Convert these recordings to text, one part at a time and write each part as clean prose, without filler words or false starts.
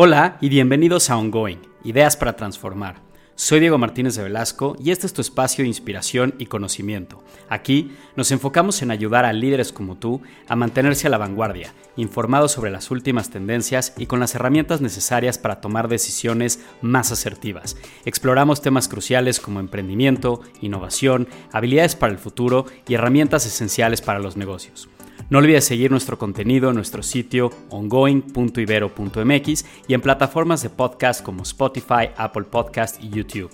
Hola y bienvenidos a Ongoing, Ideas para Transformar. Soy Diego Martínez de Velasco y este es tu espacio de inspiración y conocimiento. Aquí nos enfocamos en ayudar a líderes como tú a mantenerse a la vanguardia, informados sobre las últimas tendencias y con las herramientas necesarias para tomar decisiones más asertivas. Exploramos temas cruciales como emprendimiento, innovación, habilidades para el futuro y herramientas esenciales para los negocios. No olvides seguir nuestro contenido en nuestro sitio ongoing.ibero.mx y en plataformas de podcast como Spotify, Apple Podcasts y YouTube.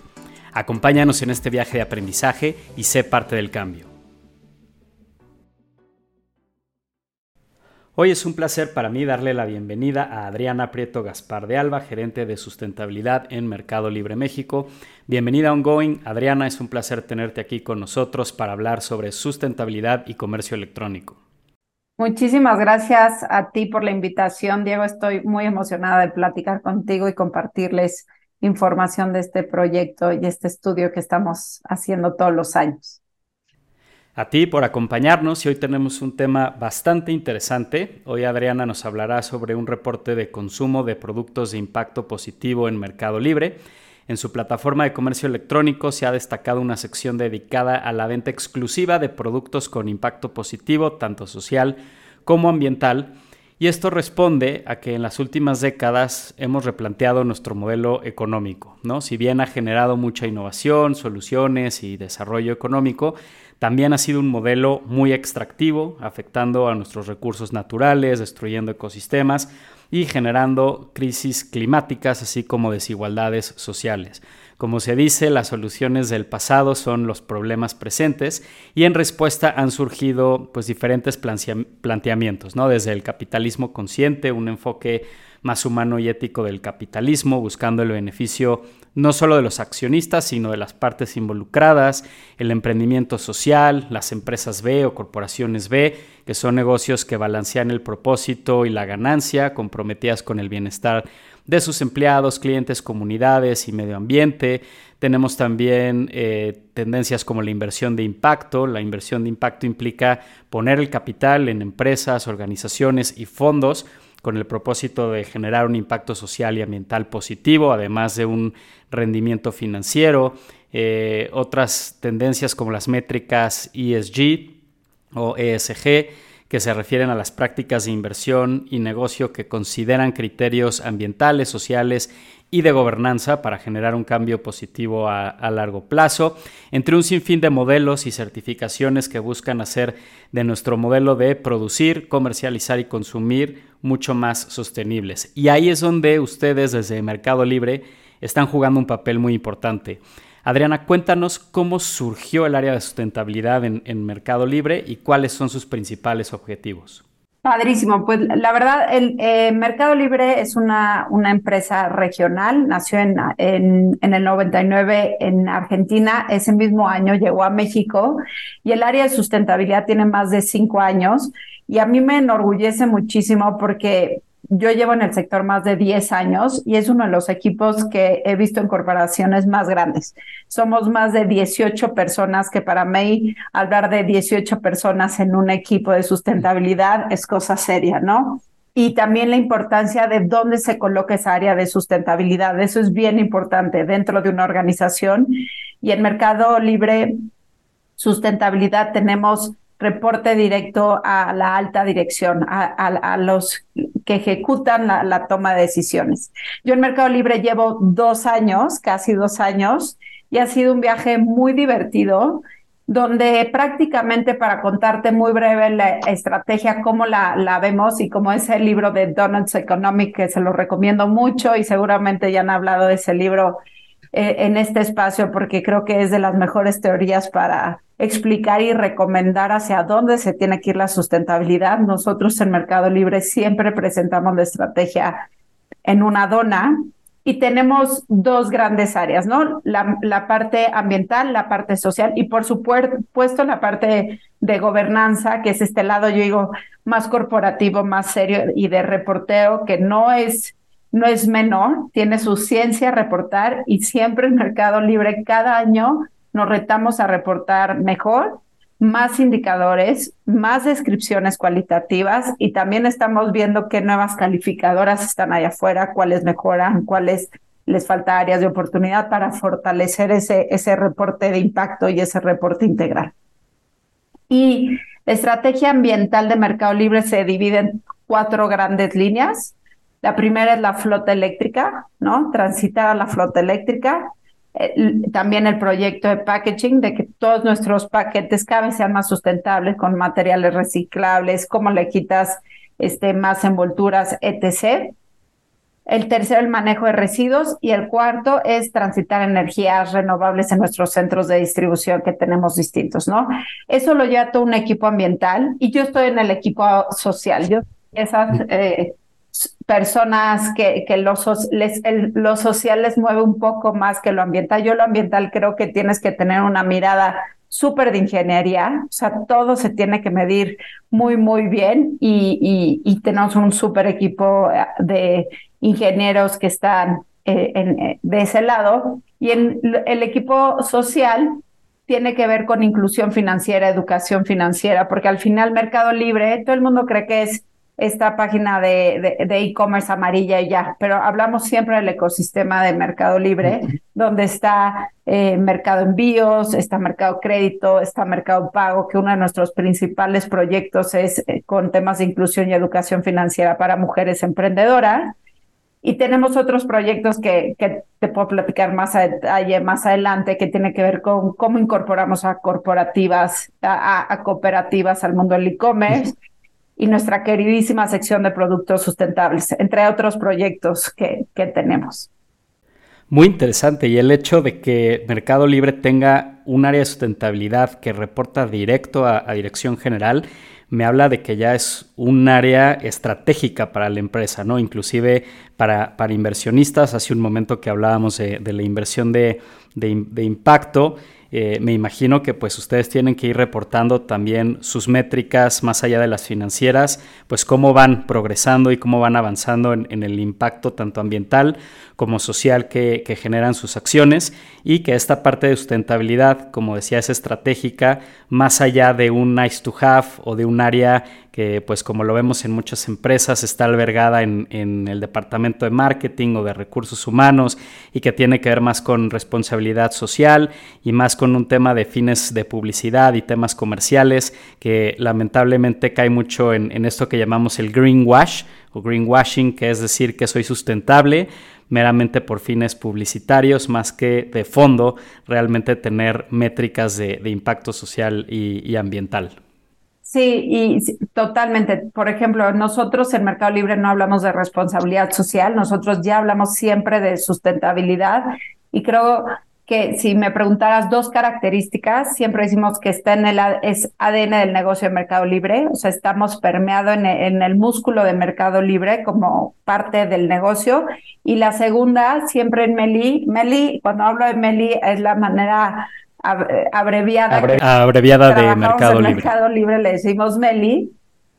Acompáñanos en este viaje de aprendizaje y sé parte del cambio. Hoy es un placer para mí darle la bienvenida a Adriana Prieto Gaspar de Alba, gerente de sustentabilidad en Mercado Libre México. Bienvenida a Ongoing. Adriana, es un placer tenerte aquí con nosotros para hablar sobre sustentabilidad y comercio electrónico. Muchísimas gracias a ti por la invitación, Diego. Estoy muy emocionada de platicar contigo y compartirles información de este proyecto y este estudio que estamos haciendo todos los años. A ti por acompañarnos y hoy tenemos un tema bastante interesante. Hoy Adriana nos hablará sobre un reporte de consumo de productos de impacto positivo en Mercado Libre. En su plataforma de comercio electrónico se ha destacado una sección dedicada a la venta exclusiva de productos con impacto positivo, tanto social como ambiental, y esto responde a que en las últimas décadas hemos replanteado nuestro modelo económico, ¿no? Si bien ha generado mucha innovación, soluciones y desarrollo económico, también ha sido un modelo muy extractivo, afectando a nuestros recursos naturales, destruyendo ecosistemas y generando crisis climáticas, así como desigualdades sociales. Como se dice, las soluciones del pasado son los problemas presentes y en respuesta han surgido pues, diferentes planteamientos, ¿no? Desde el capitalismo consciente, un enfoque más humano y ético del capitalismo, buscando el beneficio no solo de los accionistas, sino de las partes involucradas, el emprendimiento social, las empresas B o corporaciones B, que son negocios que balancean el propósito y la ganancia, comprometidas con el bienestar de sus empleados, clientes, comunidades y medio ambiente. Tenemos también tendencias como la inversión de impacto. La inversión de impacto implica poner el capital en empresas, organizaciones y fondos con el propósito de generar un impacto social y ambiental positivo, además de un rendimiento financiero. Otras tendencias como las métricas ESG o ESG, que se refieren a las prácticas de inversión y negocio que consideran criterios ambientales, sociales y de gobernanza para generar un cambio positivo a largo plazo, entre un sinfín de modelos y certificaciones que buscan hacer de nuestro modelo de producir, comercializar y consumir mucho más sostenibles. Y ahí es donde ustedes desde Mercado Libre están jugando un papel muy importante. Adriana, cuéntanos cómo surgió el área de sustentabilidad en Mercado Libre y cuáles son sus principales objetivos. Padrísimo. Pues la verdad, el Mercado Libre es una empresa regional. Nació en el 99 en Argentina. Ese mismo año llegó a México y el área de sustentabilidad tiene más de 5 años. Y a mí me enorgullece muchísimo porque yo llevo en el sector más de 10 años y es uno de los equipos que he visto en corporaciones más grandes. Somos más de 18 personas, que para mí hablar de 18 personas en un equipo de sustentabilidad es cosa seria, ¿no? Y también la importancia de dónde se coloca esa área de sustentabilidad. Eso es bien importante dentro de una organización. Y en Mercado Libre Sustentabilidad tenemos reporte directo a la alta dirección, a los que ejecutan la toma de decisiones. Yo en Mercado Libre llevo 2 años, casi 2 años, y ha sido un viaje muy divertido, donde prácticamente, para contarte muy breve la estrategia, cómo la vemos y cómo es el libro de Doughnut Economics, que se lo recomiendo mucho y seguramente ya han hablado de ese libro en este espacio, porque creo que es de las mejores teorías para explicar y recomendar hacia dónde se tiene que ir la sustentabilidad. Nosotros en Mercado Libre siempre presentamos la estrategia en una dona y tenemos 2 grandes áreas, ¿no? La parte ambiental, la parte social y por supuesto la parte de gobernanza, que es este lado, yo digo, más corporativo, más serio y de reporteo, que no es menor, tiene su ciencia reportar y siempre en Mercado Libre cada año nos retamos a reportar mejor, más indicadores, más descripciones cualitativas, y también estamos viendo qué nuevas calificadoras están allá afuera, cuáles mejoran, cuáles les falta áreas de oportunidad para fortalecer ese reporte de impacto y ese reporte integral. Y la estrategia ambiental de Mercado Libre se divide en 4 grandes líneas. La primera es la flota eléctrica, ¿no? Transitar a la flota eléctrica. También el proyecto de packaging, de que todos nuestros paquetes cada vez sean más sustentables, con materiales reciclables, cómo le quitas más envolturas, etc. El tercero, el manejo de residuos, y el cuarto es transitar energías renovables en nuestros centros de distribución que tenemos distintos, ¿no? Eso lo lleva todo un equipo ambiental, y yo estoy en el equipo social. Yo, esas personas que lo social les mueve un poco más que lo ambiental. Yo lo ambiental creo que tienes que tener una mirada súper de ingeniería, o sea, todo se tiene que medir muy, muy bien, y tenemos un súper equipo de ingenieros que están de ese lado. Y el equipo social tiene que ver con inclusión financiera, educación financiera, porque al final Mercado Libre, todo el mundo cree que es esta página de e-commerce amarilla y ya, pero hablamos siempre del ecosistema de Mercado Libre, donde está Mercado Envíos, está Mercado Crédito, está Mercado Pago, que uno de nuestros principales proyectos es con temas de inclusión y educación financiera para mujeres emprendedoras. Y tenemos otros proyectos que te puedo platicar más a detalle más adelante, que tiene que ver con cómo incorporamos a corporativas, a cooperativas al mundo del e-commerce, y nuestra queridísima sección de productos sustentables, entre otros proyectos que tenemos. Muy interesante, y el hecho de que Mercado Libre tenga un área de sustentabilidad que reporta directo a Dirección General, me habla de que ya es un área estratégica para la empresa, ¿no? Inclusive para inversionistas. Hace un momento que hablábamos de la inversión de impacto. Me imagino que pues ustedes tienen que ir reportando también sus métricas más allá de las financieras, pues cómo van progresando y cómo van avanzando en el impacto tanto ambiental como social que generan sus acciones, y que esta parte de sustentabilidad, como decía, es estratégica más allá de un nice to have o de un área que, pues como lo vemos en muchas empresas, está albergada en el departamento de marketing o de recursos humanos, y que tiene que ver más con responsabilidad social y más con un tema de fines de publicidad y temas comerciales, que lamentablemente cae mucho en esto que llamamos el greenwash o greenwashing, que es decir que soy sustentable meramente por fines publicitarios, más que de fondo realmente tener métricas de impacto social y ambiental. Sí, y totalmente. Por ejemplo, nosotros en Mercado Libre no hablamos de responsabilidad social, nosotros ya hablamos siempre de sustentabilidad, y creo que si me preguntaras 2 características, siempre decimos que está en es ADN del negocio de Mercado Libre, o sea, estamos permeado en el músculo de Mercado Libre como parte del negocio. Y la segunda, siempre en Meli, cuando hablo de Meli es la manera abreviada de Mercado Libre. En Mercado Libre le decimos Meli,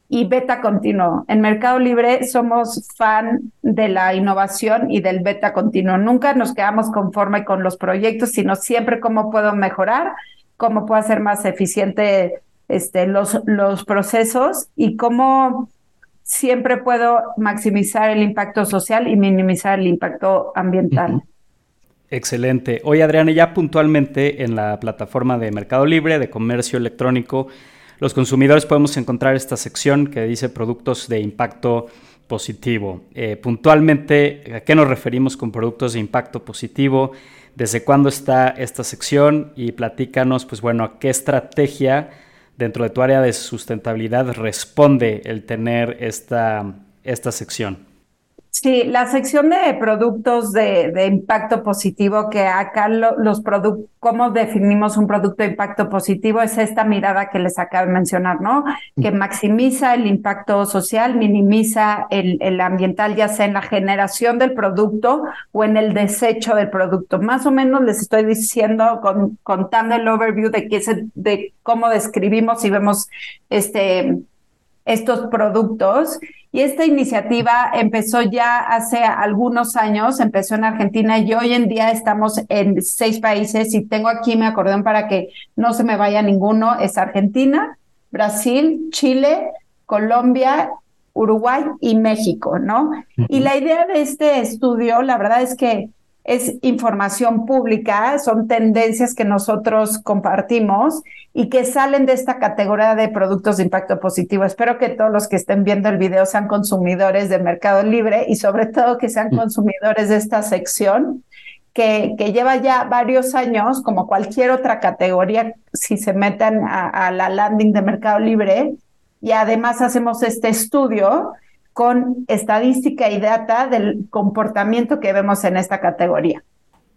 y beta continuo. En Mercado Libre somos fan de la innovación y del beta continuo. Nunca nos quedamos conforme con los proyectos, sino siempre cómo puedo mejorar, cómo puedo hacer más eficiente los procesos, y cómo siempre puedo maximizar el impacto social y minimizar el impacto ambiental. Uh-huh. Excelente. Hoy, Adriana, ya puntualmente en la plataforma de Mercado Libre de comercio electrónico, los consumidores podemos encontrar esta sección que dice productos de impacto positivo. Puntualmente, ¿a qué nos referimos con productos de impacto positivo? ¿Desde cuándo está esta sección? Y platícanos, pues bueno, ¿a qué estrategia dentro de tu área de sustentabilidad responde el tener esta sección? Sí, la sección de productos de impacto positivo, que acá cómo definimos un producto de impacto positivo, es esta mirada que les acabo de mencionar, ¿no? Que maximiza el impacto social, minimiza el ambiental, ya sea en la generación del producto o en el desecho del producto. Más o menos les estoy diciendo, contando el overview de cómo describimos y vemos estos productos. Y esta iniciativa empezó ya hace algunos años, empezó en Argentina y hoy en día estamos en 6 países. Y tengo aquí mi acordeón para que no se me vaya ninguno. Es Argentina, Brasil, Chile, Colombia, Uruguay y México, ¿no? Y la idea de este estudio, la verdad es que es información pública, son tendencias que nosotros compartimos y que salen de esta categoría de productos de impacto positivo. Espero que todos los que estén viendo el video sean consumidores de Mercado Libre y sobre todo que sean consumidores de esta sección que lleva ya varios años, como cualquier otra categoría, si se metan a la landing de Mercado Libre. Y además hacemos este estudio con estadística y data del comportamiento que vemos en esta categoría.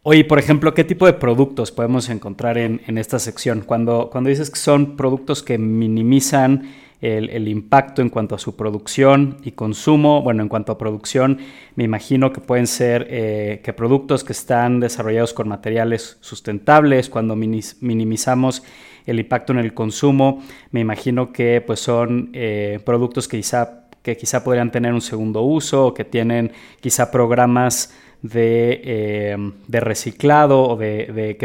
Oye, por ejemplo, ¿qué tipo de productos podemos encontrar en esta sección? Cuando dices que son productos que minimizan el impacto en cuanto a su producción y consumo, bueno, en cuanto a producción, me imagino que pueden ser que productos que están desarrollados con materiales sustentables. Cuando minimizamos el impacto en el consumo, me imagino que pues son productos que quizá podrían tener un segundo uso o que tienen quizá programas de reciclado o de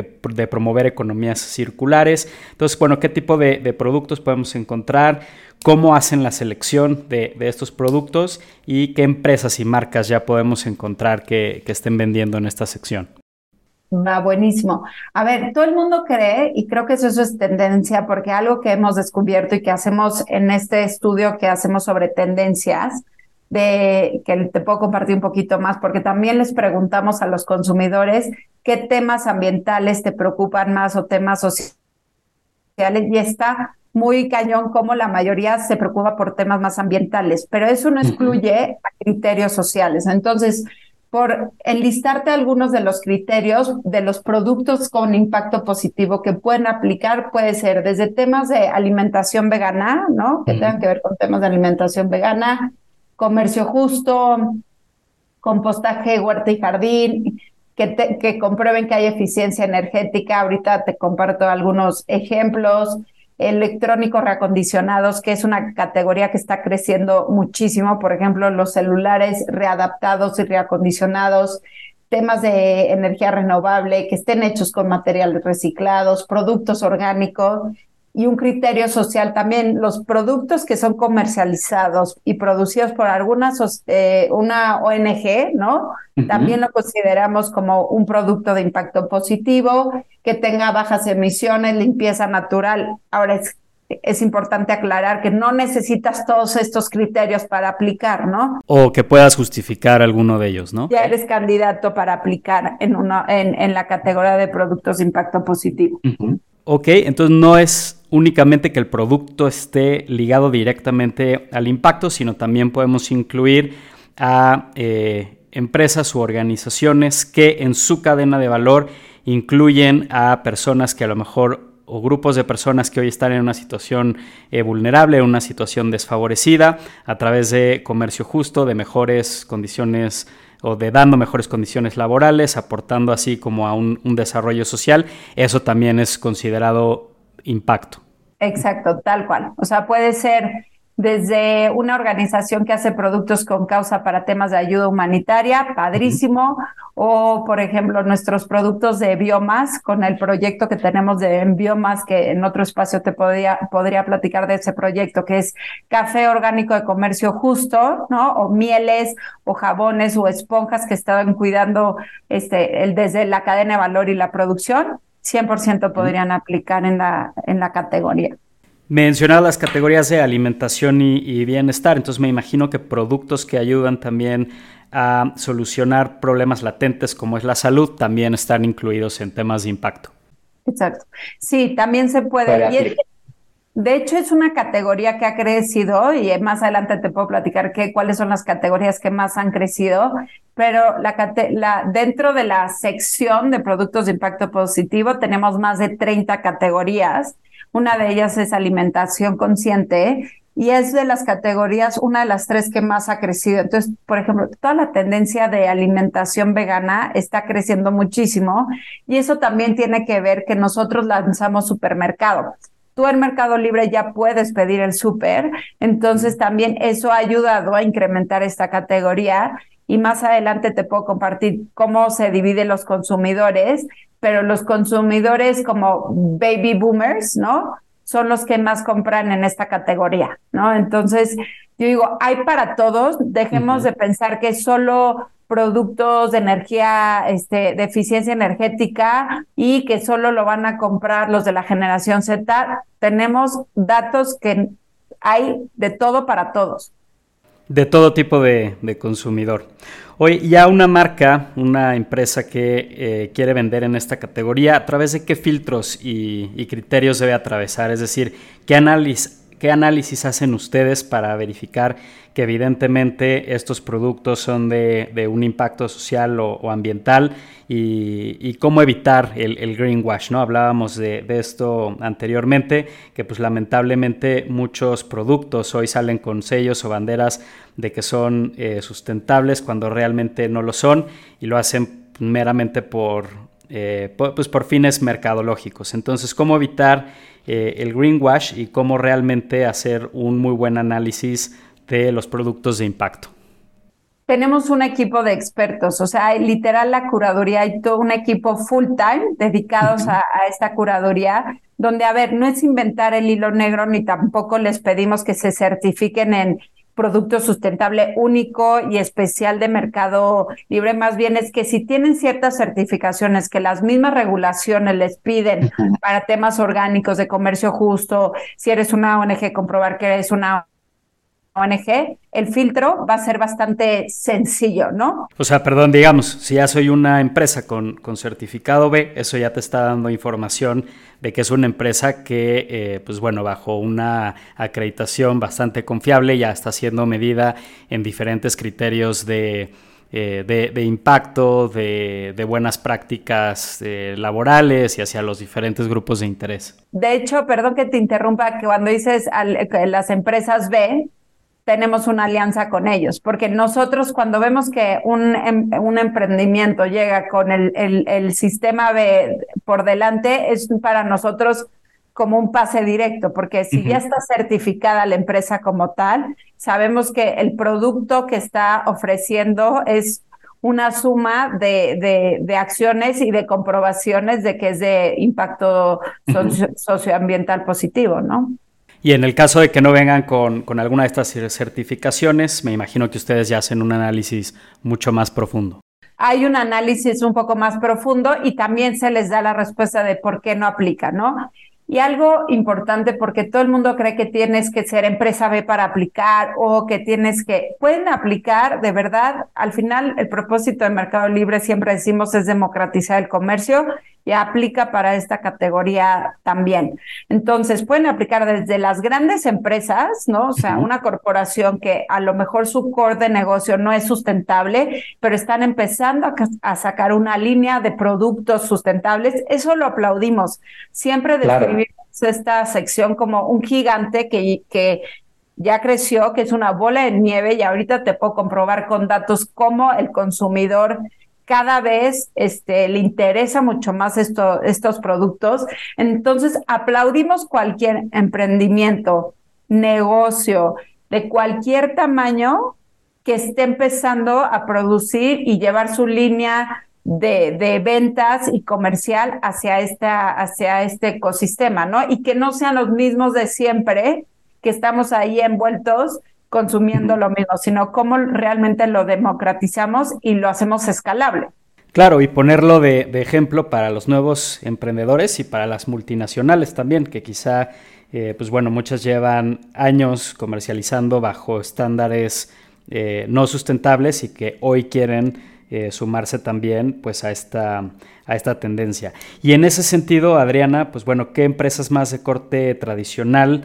promover economías circulares. Entonces, bueno, ¿qué tipo de productos podemos encontrar? ¿Cómo hacen la selección de estos productos? ¿Y qué empresas y marcas ya podemos encontrar que estén vendiendo en esta sección? Va, buenísimo. A ver, todo el mundo cree, y creo que eso es tendencia, porque algo que hemos descubierto y que hacemos en este estudio que hacemos sobre tendencias, que te puedo compartir un poquito más, porque también les preguntamos a los consumidores qué temas ambientales te preocupan más o temas sociales, y está muy cañón como la mayoría se preocupa por temas más ambientales, pero eso no excluye a criterios sociales. Entonces, por enlistarte algunos de los criterios de los productos con impacto positivo que pueden aplicar, puede ser desde temas de alimentación vegana, ¿no? Que tengan que ver con temas de alimentación vegana, comercio justo, compostaje, huerta y jardín, que comprueben que hay eficiencia energética. Ahorita te comparto algunos ejemplos. Electrónicos reacondicionados, que es una categoría que está creciendo muchísimo, por ejemplo, los celulares readaptados y reacondicionados, temas de energía renovable que estén hechos con materiales reciclados, productos orgánicos y un criterio social también, los productos que son comercializados y producidos por una ONG, ¿no? Uh-huh. También lo consideramos como un producto de impacto positivo, que tenga bajas emisiones, limpieza natural. Ahora es importante aclarar que no necesitas todos estos criterios para aplicar, ¿no? O que puedas justificar alguno de ellos, ¿no? Ya eres candidato para aplicar en la categoría de productos de impacto positivo. Uh-huh. Ok, entonces no es únicamente que el producto esté ligado directamente al impacto, sino también podemos incluir a empresas u organizaciones que en su cadena de valor incluyen a personas que a lo mejor o grupos de personas que hoy están en una situación vulnerable, en una situación desfavorecida, a través de comercio justo, de mejores condiciones o de dando mejores condiciones laborales, aportando así como a un desarrollo social. Eso también es considerado impacto. Exacto, tal cual. O sea, puede ser desde una organización que hace productos con causa para temas de ayuda humanitaria, padrísimo, o por ejemplo nuestros productos de BioMás, con el proyecto que tenemos de BioMás, que en otro espacio te podría platicar de ese proyecto, que es café orgánico de comercio justo, ¿no? O mieles, o jabones, o esponjas que están cuidando desde la cadena de valor y la producción, 100% podrían aplicar en la categoría. Mencionaba las categorías de alimentación y bienestar, entonces me imagino que productos que ayudan también a solucionar problemas latentes como es la salud también están incluidos en temas de impacto. Exacto. Sí, también se puede. De hecho, es una categoría que ha crecido y más adelante te puedo platicar cuáles son las categorías que más han crecido, pero dentro de la sección de productos de impacto positivo tenemos más de 30 categorías. Una de ellas es alimentación consciente y es de las categorías, una de las 3 que más ha crecido. Entonces, por ejemplo, toda la tendencia de alimentación vegana está creciendo muchísimo y eso también tiene que ver que nosotros lanzamos supermercado. Tú en Mercado Libre ya puedes pedir el súper, entonces también eso ha ayudado a incrementar esta categoría y más adelante te puedo compartir cómo se dividen los consumidores, pero los consumidores como baby boomers, ¿no?, son los que más compran en esta categoría, ¿no? Entonces, yo digo, hay para todos, dejemos de pensar que solo productos de energía, de eficiencia energética y que solo lo van a comprar los de la generación Z. Tenemos datos que hay de todo para todos. De todo tipo de consumidor. Hoy ya una marca, una empresa que quiere vender en esta categoría, ¿a través de qué filtros y criterios debe atravesar? Es decir, ¿qué análisis hacen ustedes para verificar que evidentemente estos productos son de un impacto social o ambiental y cómo evitar el greenwash, ¿no? Hablábamos de esto anteriormente, que pues lamentablemente muchos productos hoy salen con sellos o banderas de que son sustentables cuando realmente no lo son y lo hacen meramente por fines mercadológicos. Entonces, ¿cómo evitar el greenwash y cómo realmente hacer un muy buen análisis de los productos de impacto? Tenemos un equipo de expertos, o sea, literal la curaduría, hay todo un equipo full time dedicados a esta curaduría, donde, a ver, no es inventar el hilo negro ni tampoco les pedimos que se certifiquen en producto sustentable único y especial de Mercado Libre, más bien es que si tienen ciertas certificaciones que las mismas regulaciones les piden para temas orgánicos de comercio justo, si eres una ONG, comprobar que eres una ONG, el filtro va a ser bastante sencillo, ¿no? O sea, perdón, digamos, si ya soy una empresa con certificado B, eso ya te está dando información de que es una empresa que, pues bueno, bajo una acreditación bastante confiable ya está siendo medida en diferentes criterios de impacto, de buenas prácticas laborales y hacia los diferentes grupos de interés. De hecho, perdón que te interrumpa, que cuando dices las empresas B, tenemos una alianza con ellos, porque nosotros cuando vemos que un emprendimiento llega con el sistema B por delante, es para nosotros como un pase directo, porque si ya está certificada la empresa como tal, sabemos que el producto que está ofreciendo es una suma de acciones y de comprobaciones de que es de impacto socioambiental positivo, ¿no? Y en el caso de que no vengan con alguna de estas certificaciones, me imagino que ustedes ya hacen un análisis mucho más profundo. Hay un análisis un poco más profundo y también se les da la respuesta de por qué no aplica, ¿no? Y algo importante, porque todo el mundo cree que tienes que ser empresa B para aplicar o que tienes que... Pueden aplicar, de verdad, al final el propósito de Mercado Libre, siempre decimos, es democratizar el comercio y aplica para esta categoría también. Entonces, pueden aplicar desde las grandes empresas, ¿no? O sea, una corporación que a lo mejor su core de negocio no es sustentable, pero están empezando a sacar una línea de productos sustentables. Eso lo aplaudimos. Siempre describimos esta sección como un gigante que ya creció, que es una bola de nieve, y ahorita te puedo comprobar con datos cómo el consumidor cada vez le interesa mucho más estos productos. Entonces, aplaudimos cualquier emprendimiento, negocio, de cualquier tamaño que esté empezando a producir y llevar su línea de ventas y comercial hacia este ecosistema, ¿no? Y que no sean los mismos de siempre, que estamos ahí envueltos consumiendo lo mismo, sino cómo realmente lo democratizamos y lo hacemos escalable. Claro, y ponerlo de ejemplo para los nuevos emprendedores y para las multinacionales también, que quizá, pues bueno, muchas llevan años comercializando bajo estándares no sustentables y que hoy quieren sumarse también pues a esta tendencia. Y en ese sentido, Adriana, pues bueno, ¿qué empresas más de corte tradicional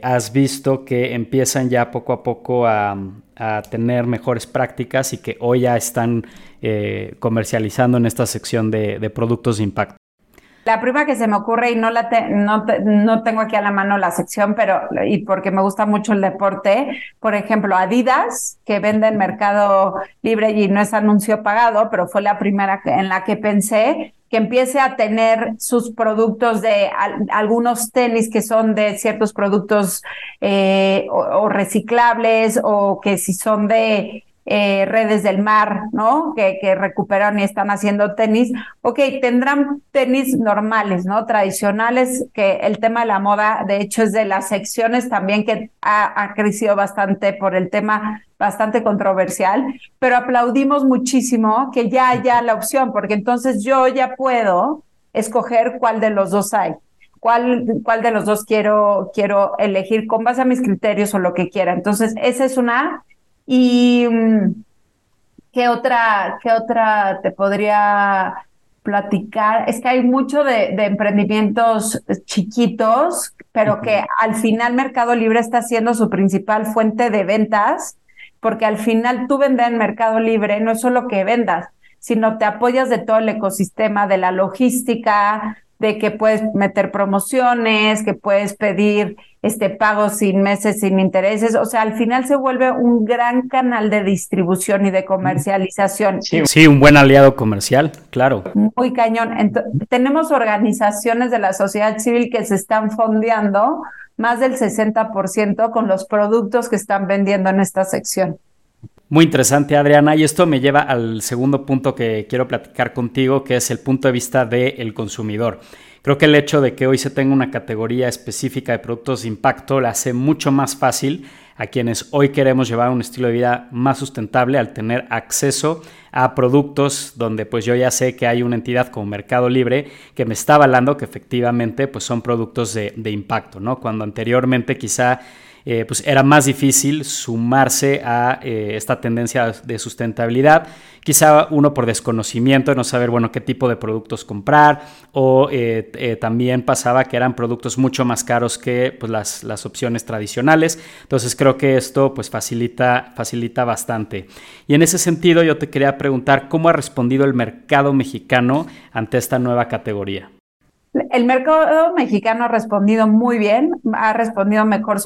has visto que empiezan ya poco a poco a tener mejores prácticas y que hoy ya están comercializando en esta sección de productos de impacto? La primera que se me ocurre, y no tengo aquí a la mano la sección, pero y porque me gusta mucho el deporte, por ejemplo, Adidas, que vende en Mercado Libre y no es anuncio pagado, pero fue la primera en la que pensé, que empiece a tener sus productos de algunos tenis que son de ciertos productos o reciclables, o que si son de redes del mar, ¿no? Que recuperaron y están haciendo tenis. Ok, tendrán tenis normales, ¿no? Tradicionales, que el tema de la moda, de hecho, es de las secciones también que ha crecido bastante por el tema bastante controversial, pero aplaudimos muchísimo que ya haya la opción, porque entonces yo ya puedo escoger cuál de los dos hay. ¿Cuál de los dos quiero elegir con base a mis criterios o lo que quiera? Entonces, esa es una. ¿Y qué otra te podría platicar? Es que hay mucho de emprendimientos chiquitos, pero que al final Mercado Libre está siendo su principal fuente de ventas, porque al final tú vendes en Mercado Libre, no es solo que vendas, sino te apoyas de todo el ecosistema, de la logística, de que puedes meter promociones, que puedes pedir pagos sin meses, sin intereses. O sea, al final se vuelve un gran canal de distribución y de comercialización. Sí, un buen aliado comercial, claro. Muy cañón. Tenemos organizaciones de la sociedad civil que se están fondeando más del 60% con los productos que están vendiendo en esta sección. Muy interesante, Adriana, y esto me lleva al segundo punto que quiero platicar contigo, que es el punto de vista del consumidor. Creo que el hecho de que hoy se tenga una categoría específica de productos de impacto la hace mucho más fácil a quienes hoy queremos llevar un estilo de vida más sustentable al tener acceso a productos donde pues yo ya sé que hay una entidad como Mercado Libre que me está avalando que efectivamente pues son productos de impacto, ¿no? Cuando anteriormente quizá pues era más difícil sumarse a esta tendencia de sustentabilidad. Quizá uno por desconocimiento, no saber, bueno, qué tipo de productos comprar, o también pasaba que eran productos mucho más caros que pues, las opciones tradicionales. Entonces creo que esto pues, facilita bastante. Y en ese sentido yo te quería preguntar, ¿cómo ha respondido el mercado mexicano ante esta nueva categoría? El mercado mexicano ha respondido muy bien, ha respondido mejor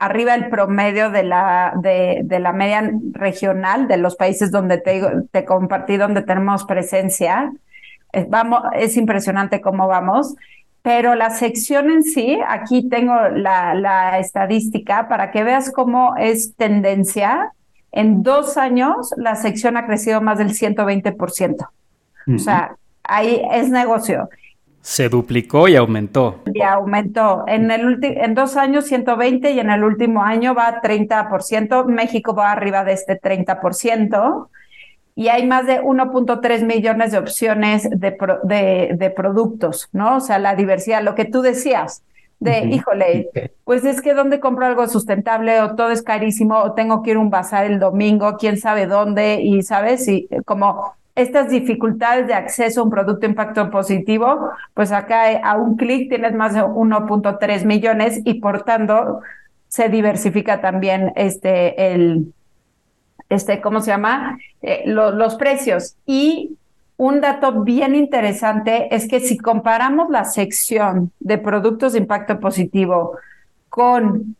arriba el promedio de la media regional de los países donde te compartí, donde tenemos presencia. Es impresionante cómo vamos, pero la sección en sí, aquí tengo la estadística para que veas cómo es tendencia. En 2 años la sección ha crecido más del 120%. Uh-huh. O sea, ahí es negocio. Se duplicó y aumentó. En 2 años 120 y en el último año va a 30%. México va arriba de 30%. Y hay más de 1.3 millones de opciones de productos, ¿no? O sea, la diversidad, lo que tú decías. Pues es que ¿dónde compro algo sustentable? O todo es carísimo, o tengo que ir a un bazar el domingo, quién sabe dónde, y ¿sabes? Y como estas dificultades de acceso a un producto de impacto positivo, pues acá a un clic tienes más de 1.3 millones y por tanto se diversifica también los precios. Y un dato bien interesante es que si comparamos la sección de productos de impacto positivo con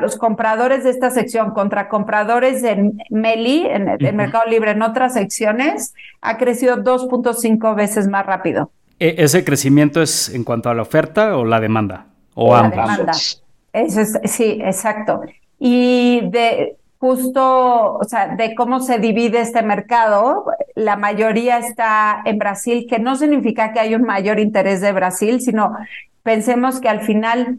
los compradores de esta sección contra compradores en Meli, en Mercado Libre, en otras secciones, ha crecido 2.5 veces más rápido. ¿Ese crecimiento es en cuanto a la oferta o la demanda? O la ambas. Demanda. Eso es, sí, exacto. Y de cómo se divide este mercado, la mayoría está en Brasil, que no significa que hay un mayor interés de Brasil, sino pensemos que al final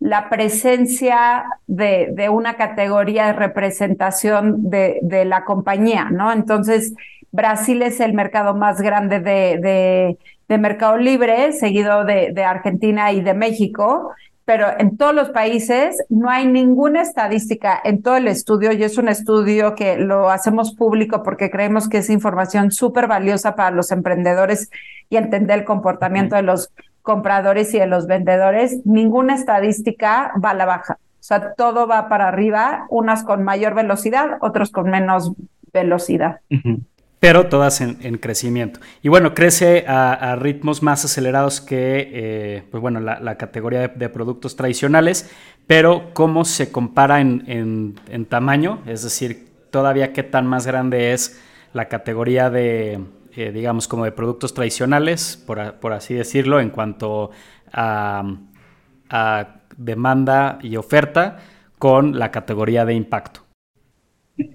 la presencia de una categoría de representación de la compañía, ¿no? Entonces, Brasil es el mercado más grande de Mercado Libre, seguido de Argentina y de México, pero en todos los países no hay ninguna estadística en todo el estudio, y es un estudio que lo hacemos público porque creemos que es información súper valiosa para los emprendedores y entender el comportamiento de los compradores y de los vendedores. Ninguna estadística va a la baja. O sea, todo va para arriba, unas con mayor velocidad, otros con menos velocidad. Uh-huh. Pero todas en crecimiento. Y bueno, crece a ritmos más acelerados que la categoría de productos tradicionales, pero ¿cómo se compara en tamaño? Es decir, todavía qué tan más grande es la categoría de, digamos, como de productos tradicionales, por así decirlo, en cuanto a demanda y oferta, con la categoría de impacto.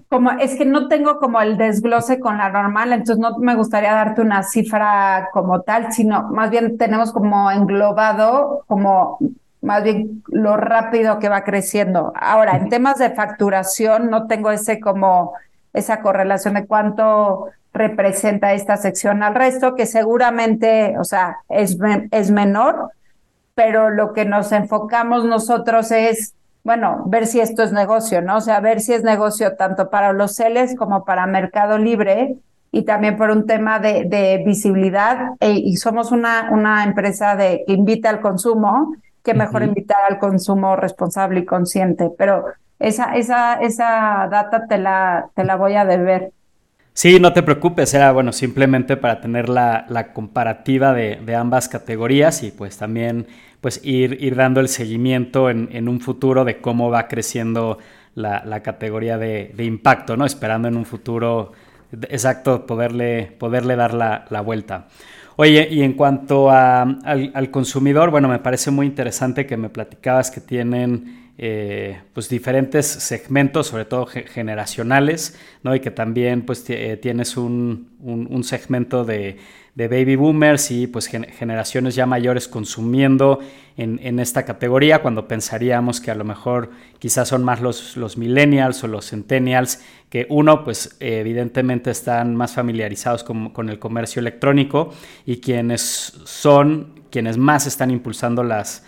Como, es que no tengo como el desglose con la normal, entonces no me gustaría darte una cifra como tal, sino más bien tenemos como englobado como más bien lo rápido que va creciendo. Ahora, en temas de facturación no tengo ese como esa correlación de cuánto representa esta sección al resto, que seguramente, o sea, es menor, pero lo que nos enfocamos nosotros es, bueno, ver si esto es negocio, ¿no? O sea, ver si es negocio tanto para los CELES como para Mercado Libre, y también por un tema de visibilidad. Y somos una empresa que invita al consumo, que mejor invitar al consumo responsable y consciente. Pero esa data te la voy a deber. Sí, no te preocupes, era bueno simplemente para tener la comparativa de ambas categorías y pues también pues ir dando el seguimiento en un futuro de cómo va creciendo la categoría de impacto, ¿no? Esperando en un futuro exacto poderle dar la vuelta. Oye, y en cuanto al consumidor, bueno, me parece muy interesante que me platicabas que tienen pues diferentes segmentos, sobre todo generacionales, ¿no? Y que también pues tienes un segmento de baby boomers y pues generaciones ya mayores consumiendo en esta categoría, cuando pensaríamos que a lo mejor quizás son más los millennials o los centennials, que uno pues evidentemente están más familiarizados con el comercio electrónico, y quienes más están impulsando las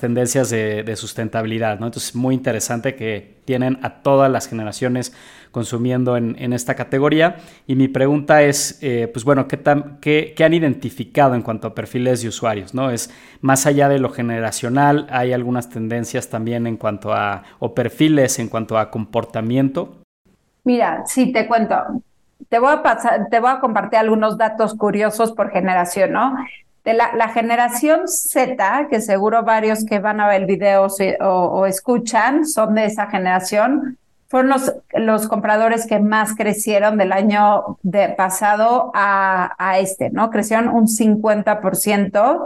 tendencias de sustentabilidad, ¿no? Entonces, muy interesante que tienen a todas las generaciones consumiendo en esta categoría. Y mi pregunta es, pues bueno, ¿qué han identificado en cuanto a perfiles de usuarios, ¿no? Es más allá de lo generacional, ¿hay algunas tendencias también en cuanto a, o perfiles en cuanto a comportamiento? Mira, sí, te cuento. Te voy a compartir algunos datos curiosos por generación, ¿no? De la generación Z, que seguro varios que van a ver el video o escuchan son de esa generación, fueron los compradores que más crecieron del año pasado a este, ¿no? Crecieron un 50%,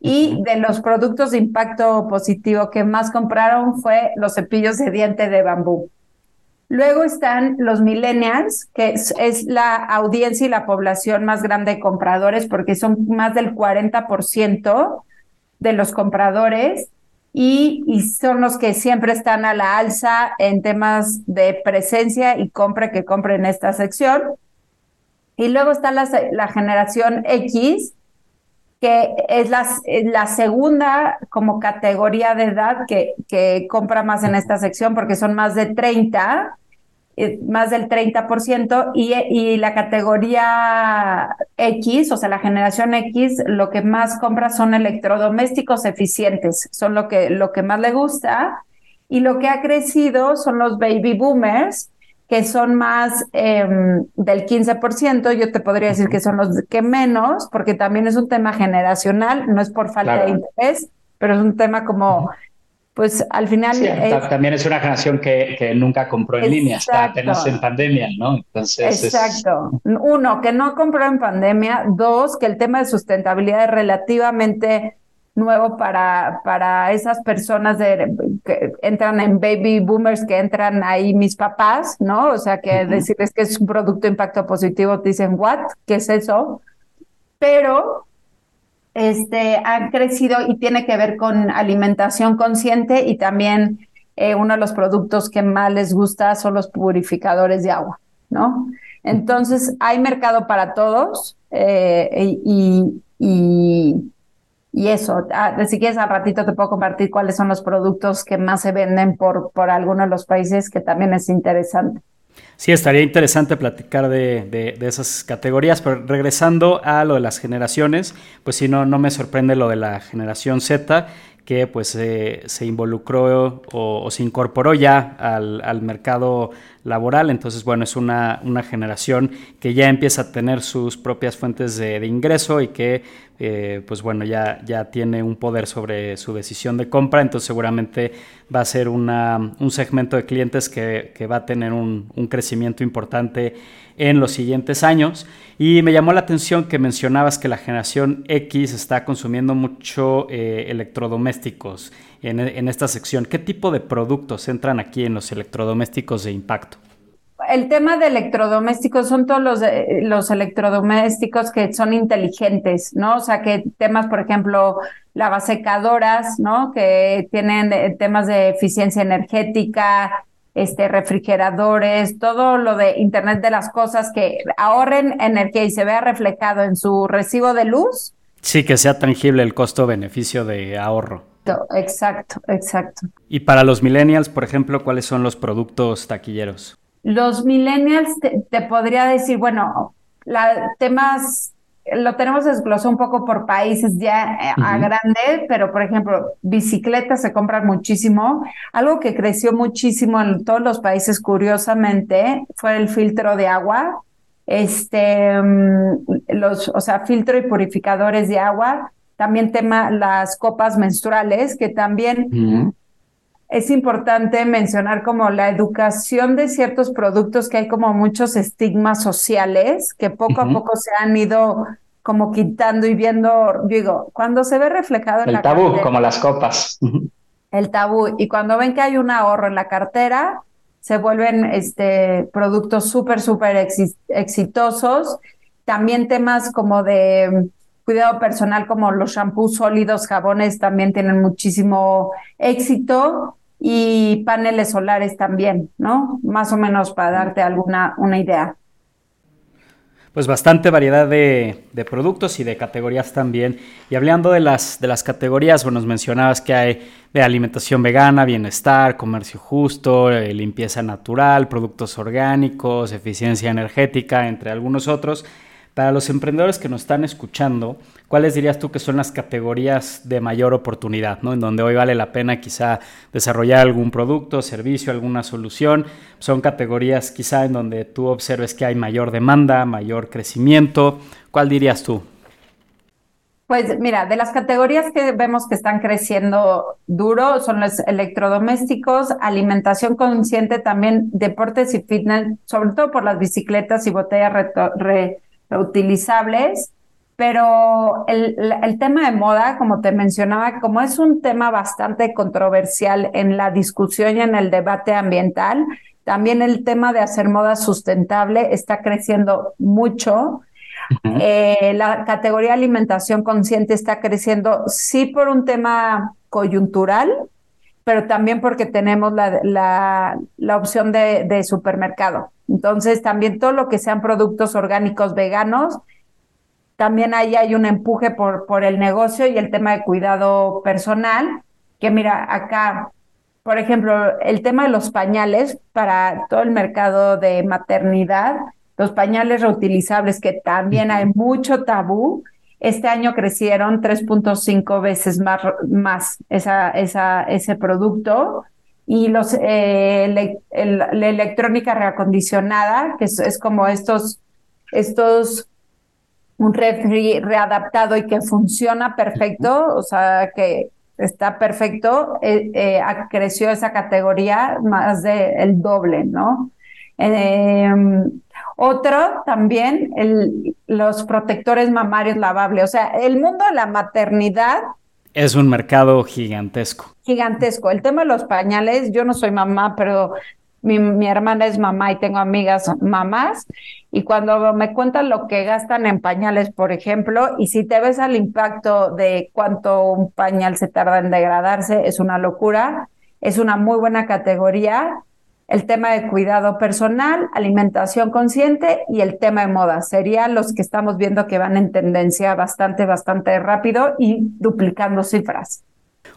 y de los productos de impacto positivo que más compraron fue los cepillos de diente de bambú. Luego están los millennials, que es la audiencia y la población más grande de compradores, porque son más del 40% de los compradores, y son los que siempre están a la alza en temas de presencia y compra en esta sección. Y luego está la generación X, que es la segunda como categoría de edad que compra más en esta sección, porque son más de 30%. Más del 30%, y la categoría X, o sea, la generación X, lo que más compra son electrodomésticos eficientes, son lo que más le gusta, y lo que ha crecido son los baby boomers, que son más del 15%. Yo te podría decir que son los que menos, porque también es un tema generacional, no es por falta de interés, pero es un tema como... Pues al final... Sí, también es una generación que nunca compró en línea, hasta apenas en pandemia, ¿no? Entonces, exacto. Uno, que no compró en pandemia. Dos, que el tema de sustentabilidad es relativamente nuevo para esas personas que entran en baby boomers, que entran ahí mis papás, ¿no? O sea, que decirles que es un producto de impacto positivo, te dicen, ¿what? ¿Qué es eso? Pero... han crecido, y tiene que ver con alimentación consciente, y también uno de los productos que más les gusta son los purificadores de agua, ¿no? Entonces, hay mercado para todos, y eso. Si quieres, al ratito te puedo compartir cuáles son los productos que más se venden por algunos de los países, que también es interesante. Sí, estaría interesante platicar de esas categorías, pero regresando a lo de las generaciones, pues si no me sorprende lo de la generación Z, que pues se involucró o se incorporó ya al mercado laboral. Entonces, bueno, es una generación que ya empieza a tener sus propias fuentes de ingreso, y que pues bueno, ya tiene un poder sobre su decisión de compra, entonces seguramente va a ser un segmento de clientes que va a tener un crecimiento importante en los siguientes años. Y me llamó la atención que mencionabas que la generación X está consumiendo mucho electrodomésticos en esta sección. ¿Qué tipo de productos entran aquí en los electrodomésticos de impacto? El tema de electrodomésticos son todos los electrodomésticos que son inteligentes, ¿no? O sea, que temas, por ejemplo, lavasecadoras, ¿no? Que tienen temas de eficiencia energética, refrigeradores, todo lo de Internet de las cosas, que ahorren energía y se vea reflejado en su recibo de luz. Sí, que sea tangible el costo-beneficio de ahorro. Exacto. Y para los millennials, por ejemplo, ¿cuáles son los productos taquilleros? Los millennials, te podría decir, bueno, temas lo tenemos desglosado un poco por países ya a grande, pero por ejemplo, bicicletas se compran muchísimo. Algo que creció muchísimo en todos los países, curiosamente, fue el filtro de agua. Filtro y purificadores de agua. También las copas menstruales, que también... Es importante mencionar como la educación de ciertos productos, que hay como muchos estigmas sociales que poco a poco se han ido como quitando y viendo, digo, cuando se ve reflejado en la cartera. El tabú, como las copas. El tabú. Y cuando ven que hay un ahorro en la cartera, se vuelven productos súper exitosos. También temas como de cuidado personal, como los shampoos sólidos, jabones, también tienen muchísimo éxito. Y paneles solares también, ¿no? Más o menos para darte una idea. Pues bastante variedad de productos y de categorías también. Y hablando de las categorías, bueno, nos mencionabas que hay de alimentación vegana, bienestar, comercio justo, limpieza natural, productos orgánicos, eficiencia energética, entre algunos otros. Para los emprendedores que nos están escuchando, ¿cuáles dirías tú que son las categorías de mayor oportunidad, ¿no? En donde hoy vale la pena quizá desarrollar algún producto, servicio, alguna solución. Son categorías quizá en donde tú observes que hay mayor demanda, mayor crecimiento. ¿Cuál dirías tú? Pues mira, de las categorías que vemos que están creciendo duro son los electrodomésticos, alimentación consciente, también deportes y fitness, sobre todo por las bicicletas y botellas reutilizables, pero el tema de moda, como te mencionaba, como es un tema bastante controversial en la discusión y en el debate ambiental, también el tema de hacer moda sustentable está creciendo mucho. La categoría alimentación consciente está creciendo, sí, por un tema coyuntural, pero también porque tenemos la opción de supermercado. Entonces, también todo lo que sean productos orgánicos veganos, también ahí hay un empuje por el negocio y el tema de cuidado personal, que mira, acá, por ejemplo, el tema de los pañales para todo el mercado de maternidad, los pañales reutilizables, que también hay mucho tabú. Este año crecieron 3.5 veces más ese producto. Y la electrónica reacondicionada, que es como estos un refri readaptado y que funciona perfecto, o sea, que está perfecto, creció esa categoría más del doble, ¿no? Otro también, los protectores mamarios lavables. O sea, el mundo de la maternidad es un mercado gigantesco. El tema de los pañales, yo no soy mamá, pero mi hermana es mamá y tengo amigas mamás, y cuando me cuentan lo que gastan en pañales, por ejemplo, y si te ves al impacto de cuánto un pañal se tarda en degradarse, es una locura. Es una muy buena categoría. El tema de cuidado personal, alimentación consciente y el tema de moda serían los que estamos viendo que van en tendencia bastante rápido y duplicando cifras.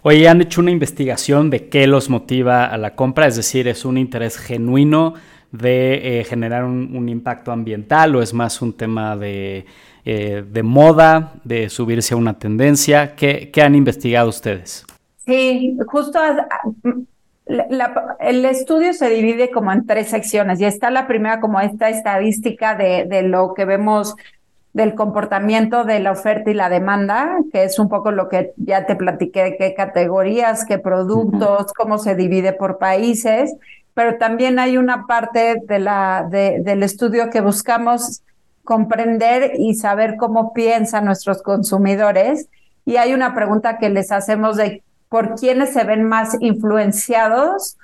Oye, ¿han hecho una investigación de qué los motiva a la compra? Es decir, ¿es un interés genuino de generar un impacto ambiental o es más un tema de moda, de subirse a una tendencia? ¿Qué han investigado ustedes? Sí, justo... El estudio se divide como en tres secciones y está la primera como esta estadística de lo que vemos del comportamiento de la oferta y la demanda, que es un poco lo que ya te platiqué, qué categorías, qué productos, cómo se divide por países, pero también hay una parte de del estudio que buscamos comprender y saber cómo piensan nuestros consumidores, y hay una pregunta que les hacemos de por quiénes se ven más influenciados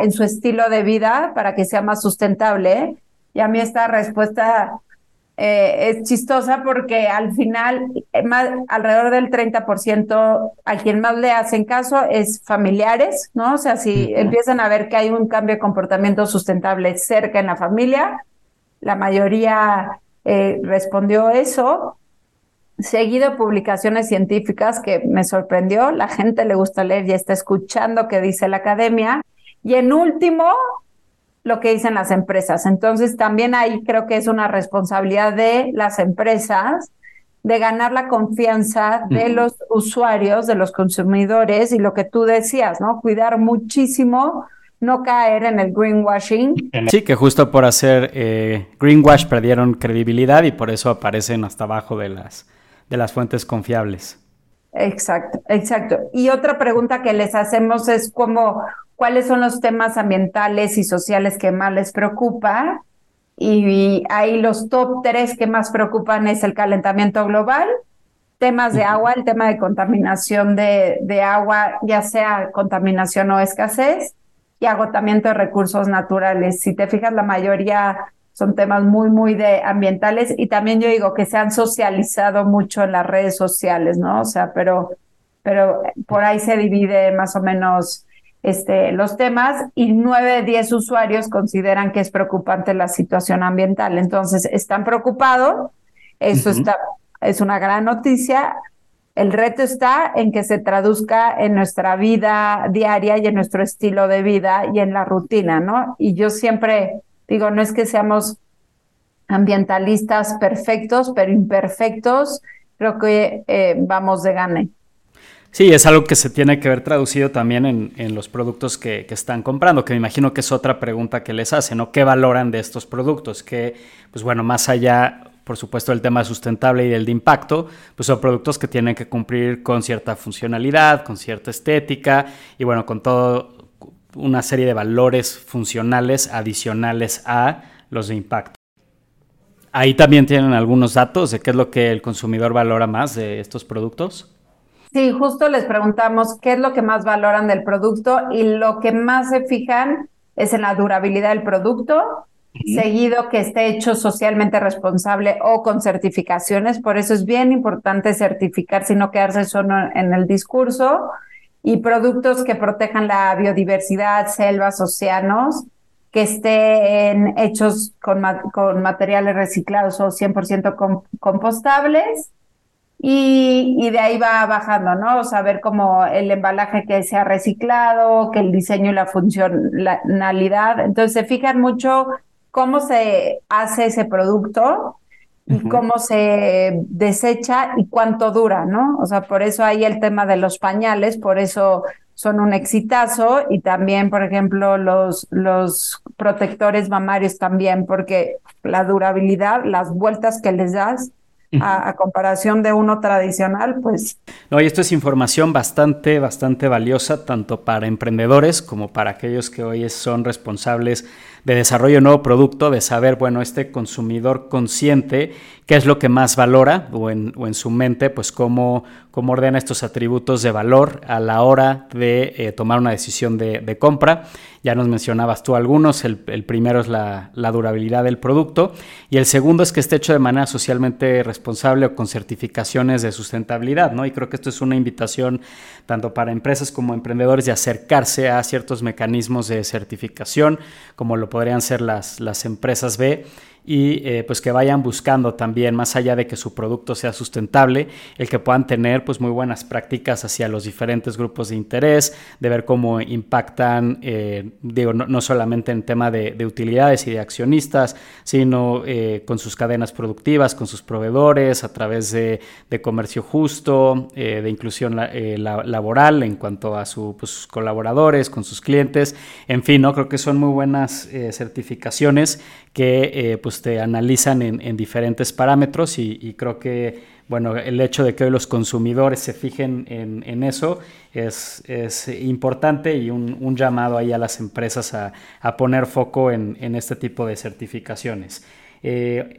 en su estilo de vida, para que sea más sustentable. Y a mí esta respuesta es chistosa porque al final alrededor del 30% a quien más le hacen caso es familiares, ¿no? O sea, si empiezan a ver que hay un cambio de comportamiento sustentable cerca en la familia, la mayoría respondió eso, seguido de publicaciones científicas, que me sorprendió, la gente le gusta leer y está escuchando qué dice la academia, y en último, lo que dicen las empresas. Entonces también ahí creo que es una responsabilidad de las empresas de ganar la confianza de los usuarios, de los consumidores, y lo que tú decías, ¿no? Cuidar muchísimo, no caer en el greenwashing. Sí, que justo por hacer greenwash perdieron credibilidad y por eso aparecen hasta abajo de las fuentes confiables. Exacto, exacto. Y otra pregunta que les hacemos es ¿cuáles son los temas ambientales y sociales que más les preocupa? Y ahí los top 3 que más preocupan es el calentamiento global, temas de agua, el tema de contaminación de agua, ya sea contaminación o escasez, y agotamiento de recursos naturales. Si te fijas, la mayoría son temas muy, muy de ambientales, y también yo digo que se han socializado mucho en las redes sociales, ¿no? O sea, pero por ahí se divide más o menos los temas, y 9 de 10 usuarios consideran que es preocupante la situación ambiental. Entonces, están preocupados, eso es una gran noticia. El reto está en que se traduzca en nuestra vida diaria y en nuestro estilo de vida y en la rutina, ¿no? Y yo siempre digo, no es que seamos ambientalistas perfectos, pero imperfectos, creo que vamos de gane. Sí, es algo que se tiene que ver traducido también en los productos que están comprando, que me imagino que es otra pregunta que les hacen, ¿no? ¿Qué valoran de estos productos? Que, pues bueno, más allá, por supuesto, el tema sustentable y el de impacto, pues son productos que tienen que cumplir con cierta funcionalidad, con cierta estética y, bueno, con toda una serie de valores funcionales adicionales a los de impacto. ¿Ahí también tienen algunos datos de qué es lo que el consumidor valora más de estos productos? Sí, justo les preguntamos qué es lo que más valoran del producto, y lo que más se fijan es en la durabilidad del producto, seguido que esté hecho socialmente responsable o con certificaciones. Por eso es bien importante certificar, sino quedarse solo en el discurso, y productos que protejan la biodiversidad, selvas, océanos, que estén hechos con materiales reciclados o 100% compostables, y de ahí va bajando, ¿no? O sea, ver como el embalaje que sea reciclado, que el diseño y la funcionalidad. Entonces se fijan mucho cómo se hace ese producto y cómo se desecha y cuánto dura, ¿no? O sea, por eso ahí el tema de los pañales, por eso son un exitazo, y también, por ejemplo, los protectores mamarios también, porque la durabilidad, las vueltas que les das a comparación de uno tradicional, pues. No, y esto es información bastante, bastante valiosa, tanto para emprendedores como para aquellos que hoy son responsables de desarrollo de nuevo producto, de saber, bueno, este consumidor consciente, qué es lo que más valora, o en su mente, pues cómo ordena estos atributos de valor a la hora de tomar una decisión de compra. Ya nos mencionabas tú algunos, el primero es la durabilidad del producto, y el segundo es que esté hecho de manera socialmente responsable o con certificaciones de sustentabilidad, ¿no? Y creo que esto es una invitación tanto para empresas como emprendedores de acercarse a ciertos mecanismos de certificación, como lo podrían ser las empresas B, y pues que vayan buscando también, más allá de que su producto sea sustentable, el que puedan tener pues muy buenas prácticas hacia los diferentes grupos de interés, de ver cómo impactan, no solamente en tema de utilidades y de accionistas, sino con sus cadenas productivas, con sus proveedores, a través de comercio justo, de inclusión laboral en cuanto a sus colaboradores, con sus clientes, en fin, ¿no? Creo que son muy buenas certificaciones que pues los analizan en diferentes parámetros y creo que, bueno, el hecho de que hoy los consumidores se fijen en eso es importante y un llamado ahí a las empresas a poner foco en este tipo de certificaciones.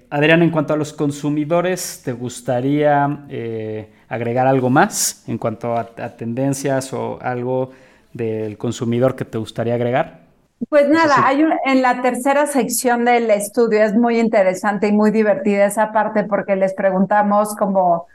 Adriana, en cuanto a los consumidores, ¿te gustaría agregar algo más en cuanto a tendencias o algo del consumidor que te gustaría agregar? Pues nada, hay en la tercera sección del estudio es muy interesante y muy divertida esa parte porque les preguntamos como,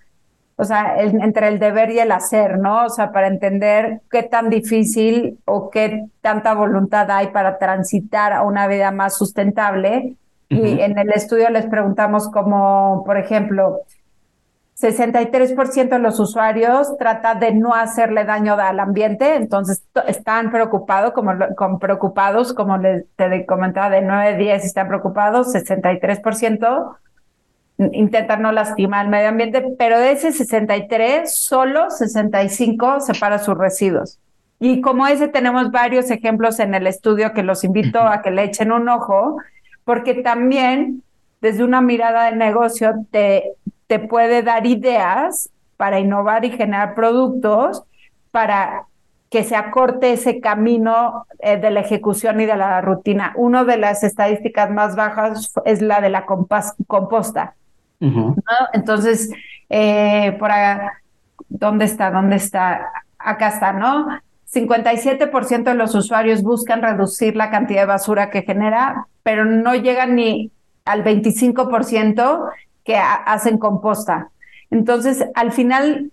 o sea, entre el deber y el hacer, ¿no? O sea, para entender qué tan difícil o qué tanta voluntad hay para transitar a una vida más sustentable. Y en el estudio les preguntamos como, por ejemplo, 63% de los usuarios trata de no hacerle daño al ambiente, entonces están preocupados, como te comentaba, de 9 a 10 están preocupados, 63% intentan no lastimar el medio ambiente, pero de ese 63, solo 65 separa sus residuos. Y como ese tenemos varios ejemplos en el estudio que los invito a que le echen un ojo, porque también desde una mirada de negocio te puede dar ideas para innovar y generar productos para que se acorte ese camino de la ejecución y de la rutina. Una de las estadísticas más bajas es la de la composta. ¿No? Entonces, por acá, ¿dónde está? Acá está, ¿no? 57% de los usuarios buscan reducir la cantidad de basura que genera, pero no llegan ni al 25% que hacen composta. Entonces, al final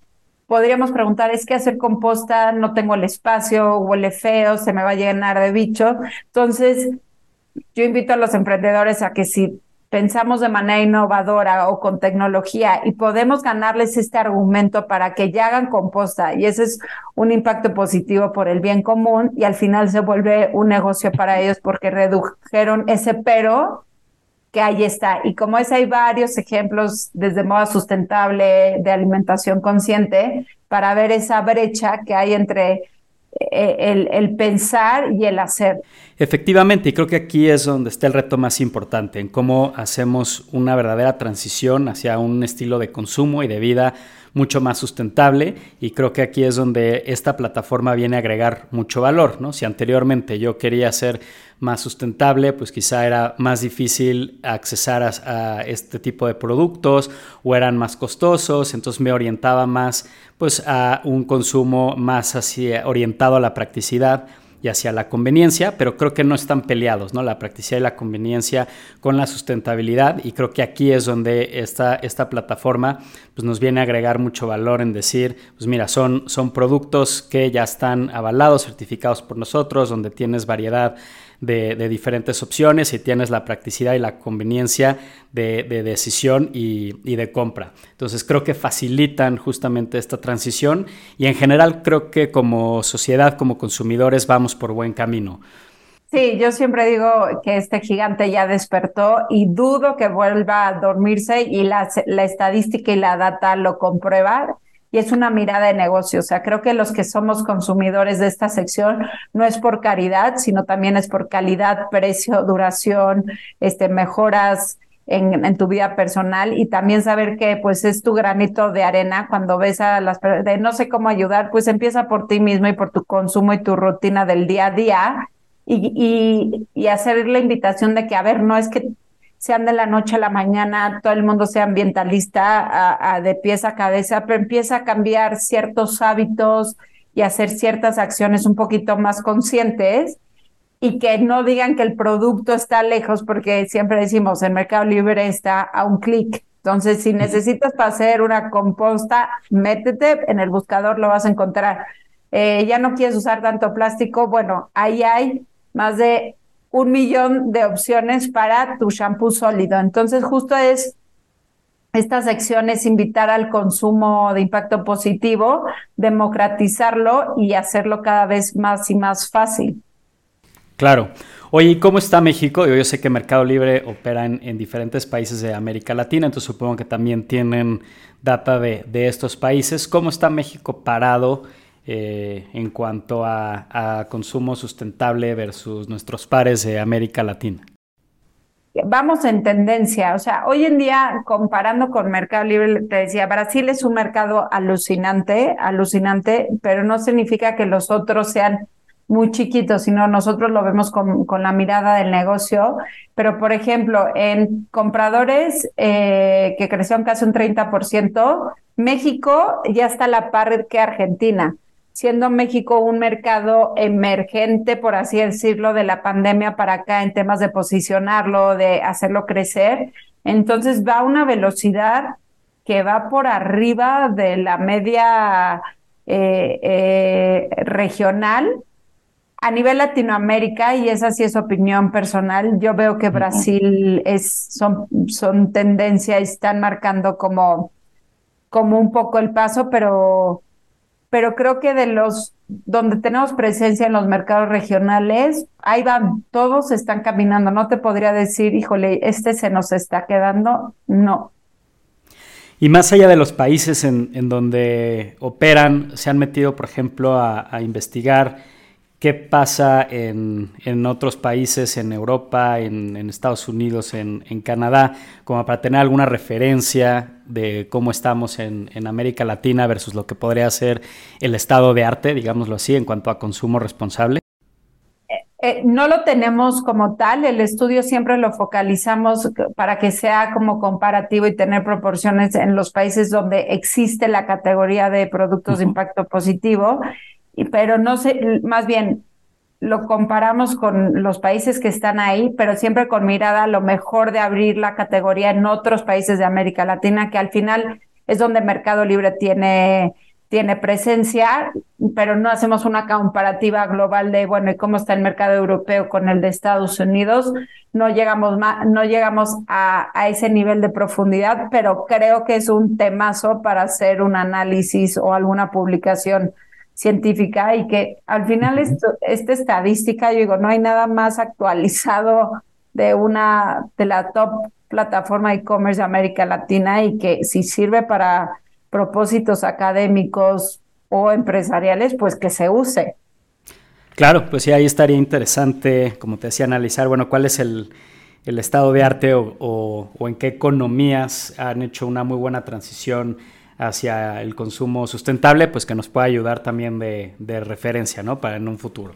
podríamos preguntar, ¿es que hacer composta? No tengo el espacio, huele feo, se me va a llenar de bicho. Entonces, yo invito a los emprendedores a que si pensamos de manera innovadora o con tecnología y podemos ganarles este argumento para que ya hagan composta, y ese es un impacto positivo por el bien común y al final se vuelve un negocio para ellos porque redujeron ese pero que ahí está. Y como es, hay varios ejemplos desde moda sustentable, de alimentación consciente, para ver esa brecha que hay entre el pensar y el hacer. Efectivamente, y creo que aquí es donde está el reto más importante, en cómo hacemos una verdadera transición hacia un estilo de consumo y de vida mucho más sustentable, y creo que aquí es donde esta plataforma viene a agregar mucho valor, ¿no? Si anteriormente yo quería ser más sustentable, pues quizá era más difícil accesar a este tipo de productos o eran más costosos, entonces me orientaba más pues a un consumo más orientado a la practicidad y hacia la conveniencia, pero creo que no están peleados, ¿no? La practicidad y la conveniencia con la sustentabilidad, y creo que aquí es donde esta plataforma pues nos viene a agregar mucho valor en decir, pues mira, son productos que ya están avalados, certificados por nosotros, donde tienes variedad de diferentes opciones y tienes la practicidad y la conveniencia de decisión y de compra. Entonces creo que facilitan justamente esta transición y en general creo que como sociedad, como consumidores, vamos por buen camino. Sí, yo siempre digo que este gigante ya despertó y dudo que vuelva a dormirse, y la estadística y la data lo comprueban. Y es una mirada de negocio, o sea, creo que los que somos consumidores de esta sección no es por caridad, sino también es por calidad, precio, duración, mejoras en tu vida personal, y también saber que pues es tu granito de arena cuando ves a las personas de no sé cómo ayudar, pues empieza por ti mismo y por tu consumo y tu rutina del día a día, y hacer la invitación de que, a ver, no es que sean de la noche a la mañana, todo el mundo sea ambientalista de pies a cabeza, pero empieza a cambiar ciertos hábitos y hacer ciertas acciones un poquito más conscientes, y que no digan que el producto está lejos, porque siempre decimos, el Mercado Libre está a un clic. Entonces, si necesitas para hacer una composta, métete, en el buscador lo vas a encontrar. Ya no quieres usar tanto plástico, bueno, ahí hay más de 1 millón de opciones para tu shampoo sólido. Entonces, justo esta sección es invitar al consumo de impacto positivo, democratizarlo y hacerlo cada vez más y más fácil. Claro. Oye, ¿cómo está México? Yo sé que Mercado Libre opera en diferentes países de América Latina, entonces supongo que también tienen data de estos países. ¿Cómo está México parado en cuanto a consumo sustentable versus nuestros pares de América Latina? vamos en tendencia. O sea, hoy en día, comparando con Mercado Libre, te decía, Brasil es un mercado alucinante, alucinante, pero no significa que los otros sean muy chiquitos, sino nosotros lo vemos con la mirada del negocio. Pero, por ejemplo, en compradores, que crecieron casi un 30%, México ya está a la par que Argentina, siendo México un mercado emergente, por así decirlo, de la pandemia para acá en temas de posicionarlo, de hacerlo crecer. Entonces va a una velocidad que va por arriba de la media regional. A nivel Latinoamérica, y esa sí es opinión personal, yo veo que Brasil son tendencia y están marcando como un poco el paso, pero creo que de los donde tenemos presencia en los mercados regionales, ahí van, todos están caminando. No te podría decir, híjole, este se nos está quedando, no. Y más allá de los países en donde operan, se han metido, por ejemplo, a investigar qué pasa en otros países, en Europa, en Estados Unidos, en Canadá, como para tener alguna referencia de cómo estamos en América Latina versus lo que podría ser el estado de arte, digámoslo así, en cuanto a consumo responsable? No lo tenemos como tal. El estudio siempre lo focalizamos para que sea como comparativo y tener proporciones en los países donde existe la categoría de productos de impacto positivo. Pero no sé, más bien lo comparamos con los países que están ahí, pero siempre con mirada a lo mejor de abrir la categoría en otros países de América Latina, que al final es donde Mercado Libre tiene presencia, pero no hacemos una comparativa global de, bueno, ¿y cómo está el mercado europeo con el de Estados Unidos? No llegamos a ese nivel de profundidad, pero creo que es un temazo para hacer un análisis o alguna publicación científica, y que al final esta estadística, yo digo, no hay nada más actualizado de la top plataforma e-commerce de América Latina, y que si sirve para propósitos académicos o empresariales, pues que se use. Claro, pues sí, ahí estaría interesante, como te decía, analizar, bueno, cuál es el estado de arte o en qué economías han hecho una muy buena transición hacia el consumo sustentable, pues que nos pueda ayudar también de referencia, ¿no? Para en un futuro.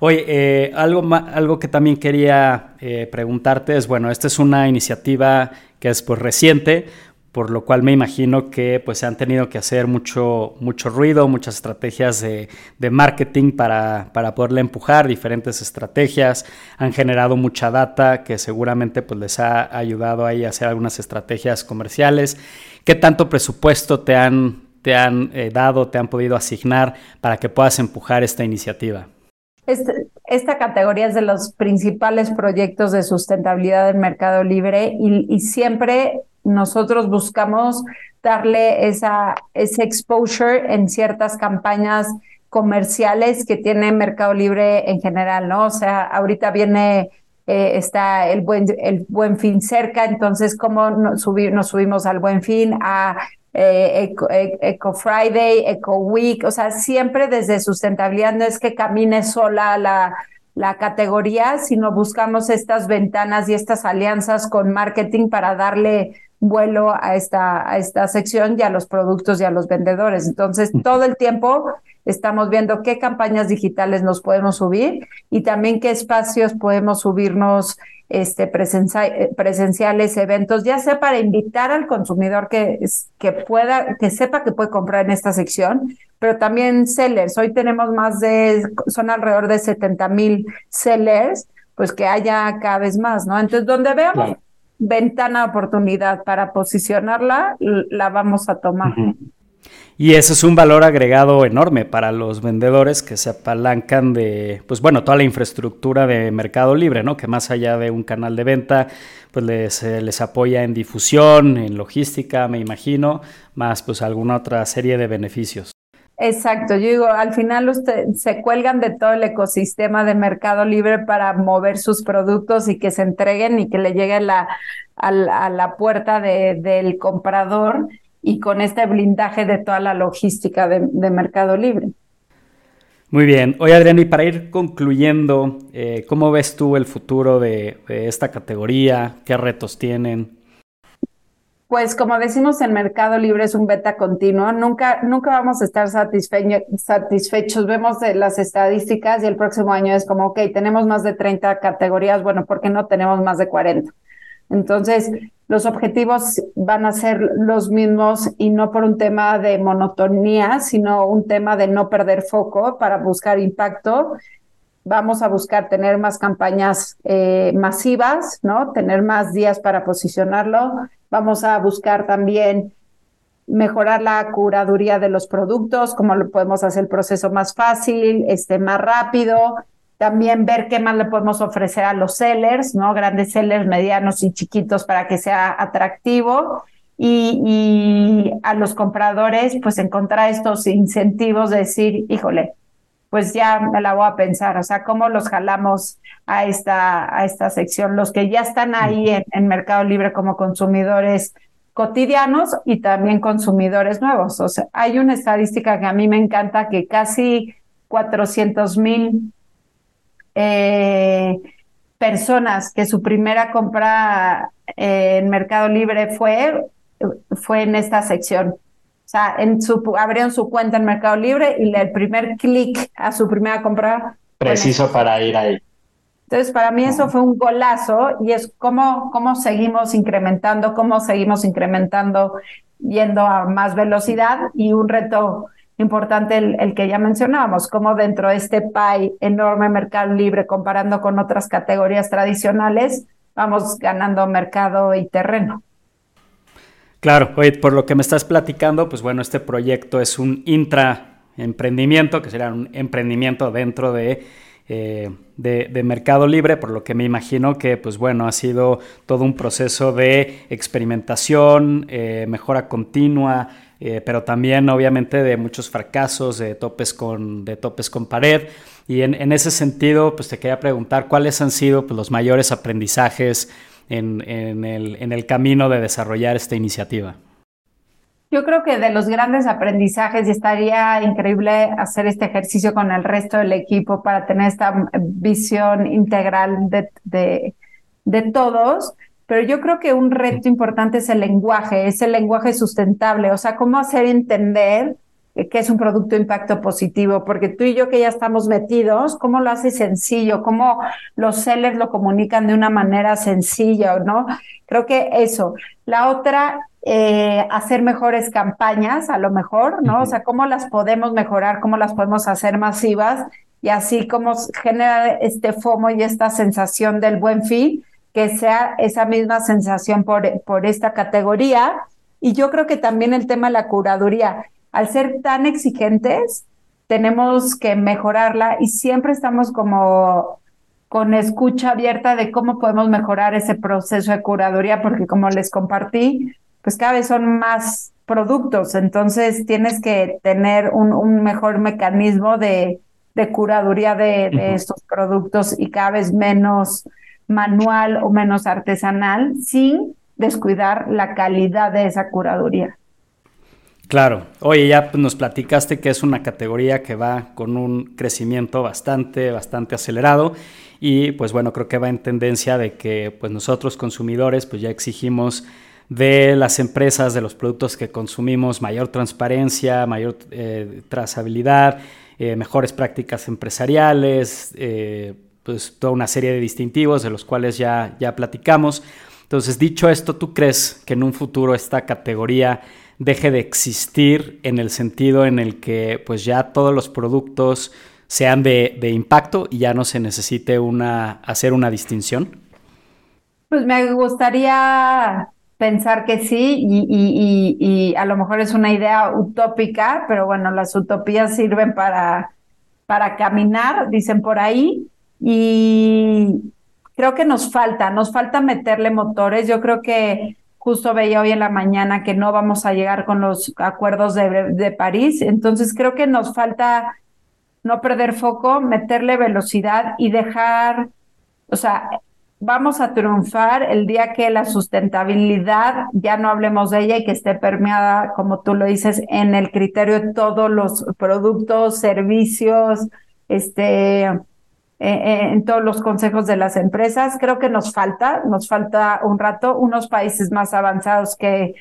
Oye, algo que también quería preguntarte es, bueno, esta es una iniciativa que es pues reciente, por lo cual me imagino que pues se han tenido que hacer mucho ruido, muchas estrategias de marketing para poderle empujar, diferentes estrategias, han generado mucha data que seguramente pues les ha ayudado ahí a hacer algunas estrategias comerciales. ¿Qué tanto presupuesto te han dado, te han podido asignar para que puedas empujar esta iniciativa? Esta categoría es de los principales proyectos de sustentabilidad del Mercado Libre, y siempre nosotros buscamos darle ese exposure en ciertas campañas comerciales que tiene Mercado Libre en general, ¿no? O sea, ahorita viene, está el buen fin cerca, entonces cómo nos subimos al Buen Fin, a Eco Friday, Eco Week, o sea, siempre desde sustentabilidad, no es que camine sola la categoría, sino buscamos estas ventanas y estas alianzas con marketing para darle vuelo a esta sección y a los productos y a los vendedores. Entonces, todo el tiempo estamos viendo qué campañas digitales nos podemos subir y también qué espacios podemos subirnos presenciales, eventos, ya sea para invitar al consumidor que sepa que puede comprar en esta sección, pero también sellers. Hoy tenemos son alrededor de 70,000 sellers, pues que haya cada vez más, ¿no? Entonces, donde veamos claro, ventana de oportunidad para posicionarla, la vamos a tomar. Uh-huh. Y eso es un valor agregado enorme para los vendedores que se apalancan de, pues bueno, toda la infraestructura de Mercado Libre, ¿no? Que más allá de un canal de venta, pues les apoya en difusión, en logística, me imagino, más pues alguna otra serie de beneficios. Exacto, yo digo, al final ustedes se cuelgan de todo el ecosistema de Mercado Libre para mover sus productos y que se entreguen y que le llegue a la puerta del comprador, y con este blindaje de toda la logística de Mercado Libre. Muy bien. Oye, Adriana, y para ir concluyendo, ¿cómo ves tú el futuro de esta categoría? ¿Qué retos tienen? Pues como decimos en Mercado Libre, es un beta continuo. Nunca vamos a estar satisfechos. Vemos las estadísticas y el próximo año es como, ok, tenemos más de 30 categorías. Bueno, ¿por qué no tenemos más de 40? Entonces, los objetivos van a ser los mismos y no por un tema de monotonía, sino un tema de no perder foco para buscar impacto. Vamos a buscar tener más campañas masivas, ¿no? Tener más días para posicionarlo. Vamos a buscar también mejorar la curaduría de los productos, cómo lo podemos hacer el proceso más fácil, más rápido. También ver qué más le podemos ofrecer a los sellers, ¿no? Grandes sellers, medianos y chiquitos, para que sea atractivo. Y a los compradores, pues encontrar estos incentivos de decir, híjole, pues ya me la voy a pensar, o sea, cómo los jalamos a esta sección, los que ya están ahí en Mercado Libre como consumidores cotidianos y también consumidores nuevos. O sea, hay una estadística que a mí me encanta, que casi 400,000 personas que su primera compra en Mercado Libre fue en esta sección. O sea, abrieron su cuenta en Mercado Libre y el primer clic a su primera compra. Preciso para ir ahí. Entonces, para mí eso fue un golazo y es cómo seguimos incrementando, yendo a más velocidad, y un reto importante el que ya mencionábamos, cómo dentro de este pie enorme Mercado Libre, comparando con otras categorías tradicionales, vamos ganando mercado y terreno. Claro, oye, por lo que me estás platicando, pues bueno, este proyecto es un intraemprendimiento, que sería un emprendimiento dentro de Mercado Libre, por lo que me imagino que, pues bueno, ha sido todo un proceso de experimentación, mejora continua, pero también obviamente de muchos fracasos, de topes con pared. Y en ese sentido, pues te quería preguntar, ¿cuáles han sido, pues, los mayores aprendizajes en el camino de desarrollar esta iniciativa? Yo creo que de los grandes aprendizajes, y estaría increíble hacer este ejercicio con el resto del equipo para tener esta visión integral de todos, pero yo creo que un reto importante es el lenguaje sustentable, o sea, cómo hacer entender que es un producto de impacto positivo, porque tú y yo que ya estamos metidos, ¿cómo lo haces sencillo? ¿Cómo los sellers lo comunican de una manera sencilla, no? Creo que eso. La otra, hacer mejores campañas, a lo mejor, ¿no? Uh-huh. O sea, ¿cómo las podemos mejorar? ¿Cómo las podemos hacer masivas? Y así como generar este FOMO y esta sensación del Buen Fin, que sea esa misma sensación por esta categoría. Y yo creo que también el tema de la curaduría. Al ser tan exigentes, tenemos que mejorarla y siempre estamos como con escucha abierta de cómo podemos mejorar ese proceso de curaduría, porque como les compartí, pues cada vez son más productos, entonces tienes que tener un mejor mecanismo de curaduría de estos productos y cada vez menos manual o menos artesanal, sin descuidar la calidad de esa curaduría. Claro. Oye, ya nos platicaste que es una categoría que va con un crecimiento bastante acelerado y, pues bueno, creo que va en tendencia de que, pues, nosotros consumidores, pues ya exigimos de las empresas, de los productos que consumimos, mayor transparencia, mayor trazabilidad, mejores prácticas empresariales, pues toda una serie de distintivos de los cuales ya platicamos. Entonces, dicho esto, ¿tú crees que en un futuro esta categoría deje de existir, en el sentido en el que, pues, ya todos los productos sean de impacto y ya no se necesite hacer una distinción? Pues me gustaría pensar que sí, y a lo mejor es una idea utópica, pero bueno, las utopías sirven para caminar, dicen por ahí, y creo que nos falta meterle motores. Yo creo que justo veía hoy en la mañana que no vamos a llegar con los acuerdos de París. Entonces creo que nos falta no perder foco, meterle velocidad y dejar, o sea, vamos a triunfar el día que la sustentabilidad, ya no hablemos de ella, y que esté permeada, como tú lo dices, en el criterio de todos los productos, servicios, en todos los consejos de las empresas. Creo que nos falta un rato, unos países más avanzados que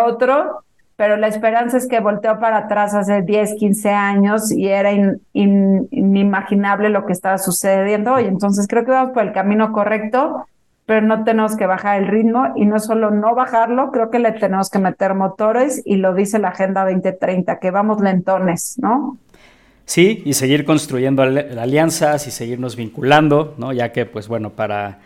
otros, pero la esperanza es que volteó para atrás hace 10, 15 años y era inimaginable lo que estaba sucediendo hoy. Entonces creo que vamos por el camino correcto, pero no tenemos que bajar el ritmo, y no solo no bajarlo, creo que le tenemos que meter motores, y lo dice la Agenda 2030, que vamos lentones, ¿no? Sí, y seguir construyendo alianzas y seguirnos vinculando, ¿no? Ya que, pues bueno, para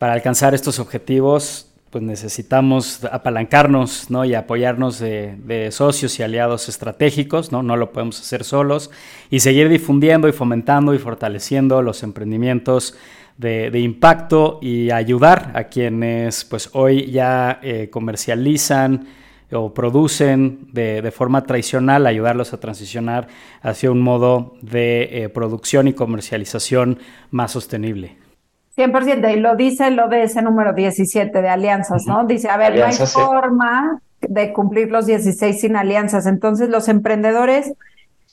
alcanzar estos objetivos, pues necesitamos apalancarnos, ¿no? Y apoyarnos de socios y aliados estratégicos, ¿no? No lo podemos hacer solos, y seguir difundiendo y fomentando y fortaleciendo los emprendimientos de impacto, y ayudar a quienes pues hoy ya comercializan o producen de forma tradicional, ayudarlos a transicionar hacia un modo de producción y comercialización más sostenible. 100%, y lo dice el ODS número 17 de alianzas, ¿no? Dice, a ver, alianzas, no hay forma de cumplir los 16 sin alianzas. Entonces los emprendedores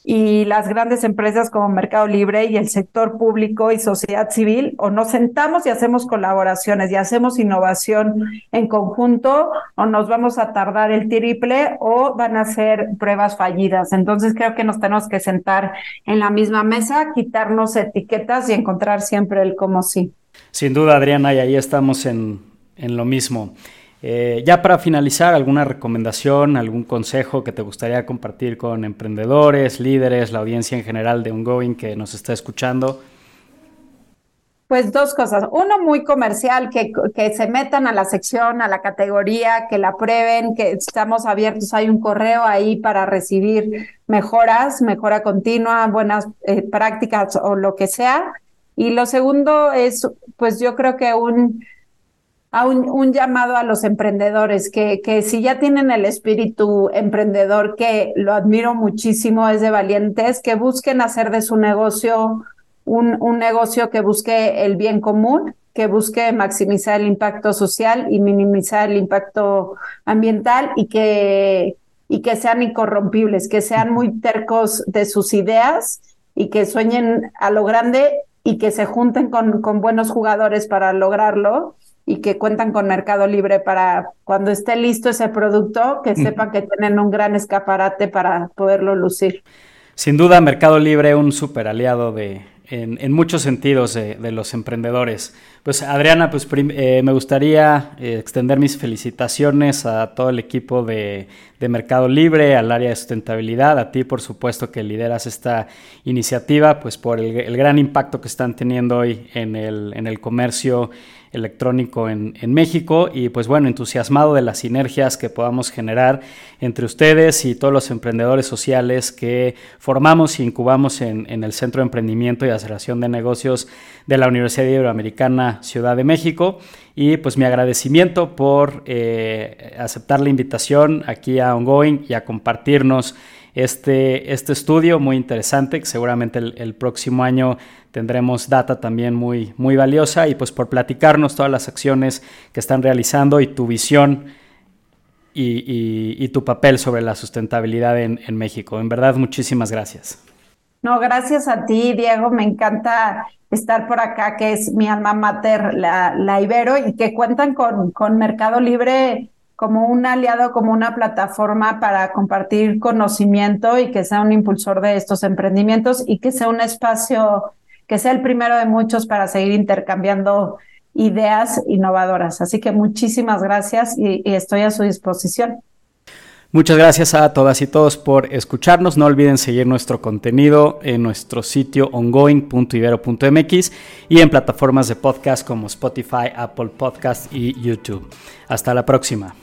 y las grandes empresas como Mercado Libre y el sector público y sociedad civil, o nos sentamos y hacemos colaboraciones y hacemos innovación en conjunto, o nos vamos a tardar el triple, o van a ser pruebas fallidas. Entonces creo que nos tenemos que sentar en la misma mesa, quitarnos etiquetas y encontrar siempre el cómo sí. Sin duda, Adriana, y ahí estamos en lo mismo. Ya para finalizar, ¿alguna recomendación, algún consejo que te gustaría compartir con emprendedores, líderes, la audiencia en general de Ongoing que nos está escuchando? Pues dos cosas. Uno muy comercial, que se metan a la sección, a la categoría, que la prueben, que estamos abiertos. Hay un correo ahí para recibir mejoras, mejora continua, buenas prácticas o lo que sea. Y lo segundo es, pues yo creo que un llamado a los emprendedores, que si ya tienen el espíritu emprendedor, que lo admiro muchísimo, es de valientes, que busquen hacer de su negocio un negocio que busque el bien común, que busque maximizar el impacto social y minimizar el impacto ambiental, y que sean incorrompibles, que sean muy tercos de sus ideas y que sueñen a lo grande, y que se junten con buenos jugadores para lograrlo, y que cuentan con Mercado Libre para cuando esté listo ese producto, que sepan que tienen un gran escaparate para poderlo lucir. Sin duda, Mercado Libre, un súper aliado en muchos sentidos de los emprendedores. Pues Adriana, pues me gustaría extender mis felicitaciones a todo el equipo de Mercado Libre, al área de sustentabilidad, a ti por supuesto que lideras esta iniciativa, pues por el gran impacto que están teniendo hoy en el comercio electrónico en México, y pues bueno, entusiasmado de las sinergias que podamos generar entre ustedes y todos los emprendedores sociales que formamos e incubamos en el Centro de Emprendimiento y Aceleración de Negocios de la Universidad Iberoamericana Ciudad de México. Y pues mi agradecimiento por aceptar la invitación aquí a Ongoing y a compartirnos este estudio muy interesante, que seguramente el próximo año tendremos data también muy, muy valiosa, y pues por platicarnos todas las acciones que están realizando y tu visión y tu papel sobre la sustentabilidad en México. En verdad, muchísimas gracias. No, gracias a ti, Diego. Me encanta estar por acá, que es mi alma mater, la Ibero, y que cuentan con Mercado Libre como un aliado, como una plataforma para compartir conocimiento, y que sea un impulsor de estos emprendimientos, y que sea un espacio, que sea el primero de muchos para seguir intercambiando ideas innovadoras. Así que muchísimas gracias, y estoy a su disposición. Muchas gracias a todas y todos por escucharnos. No olviden seguir nuestro contenido en nuestro sitio ongoing.ibero.mx y en plataformas de podcast como Spotify, Apple Podcasts y YouTube. Hasta la próxima.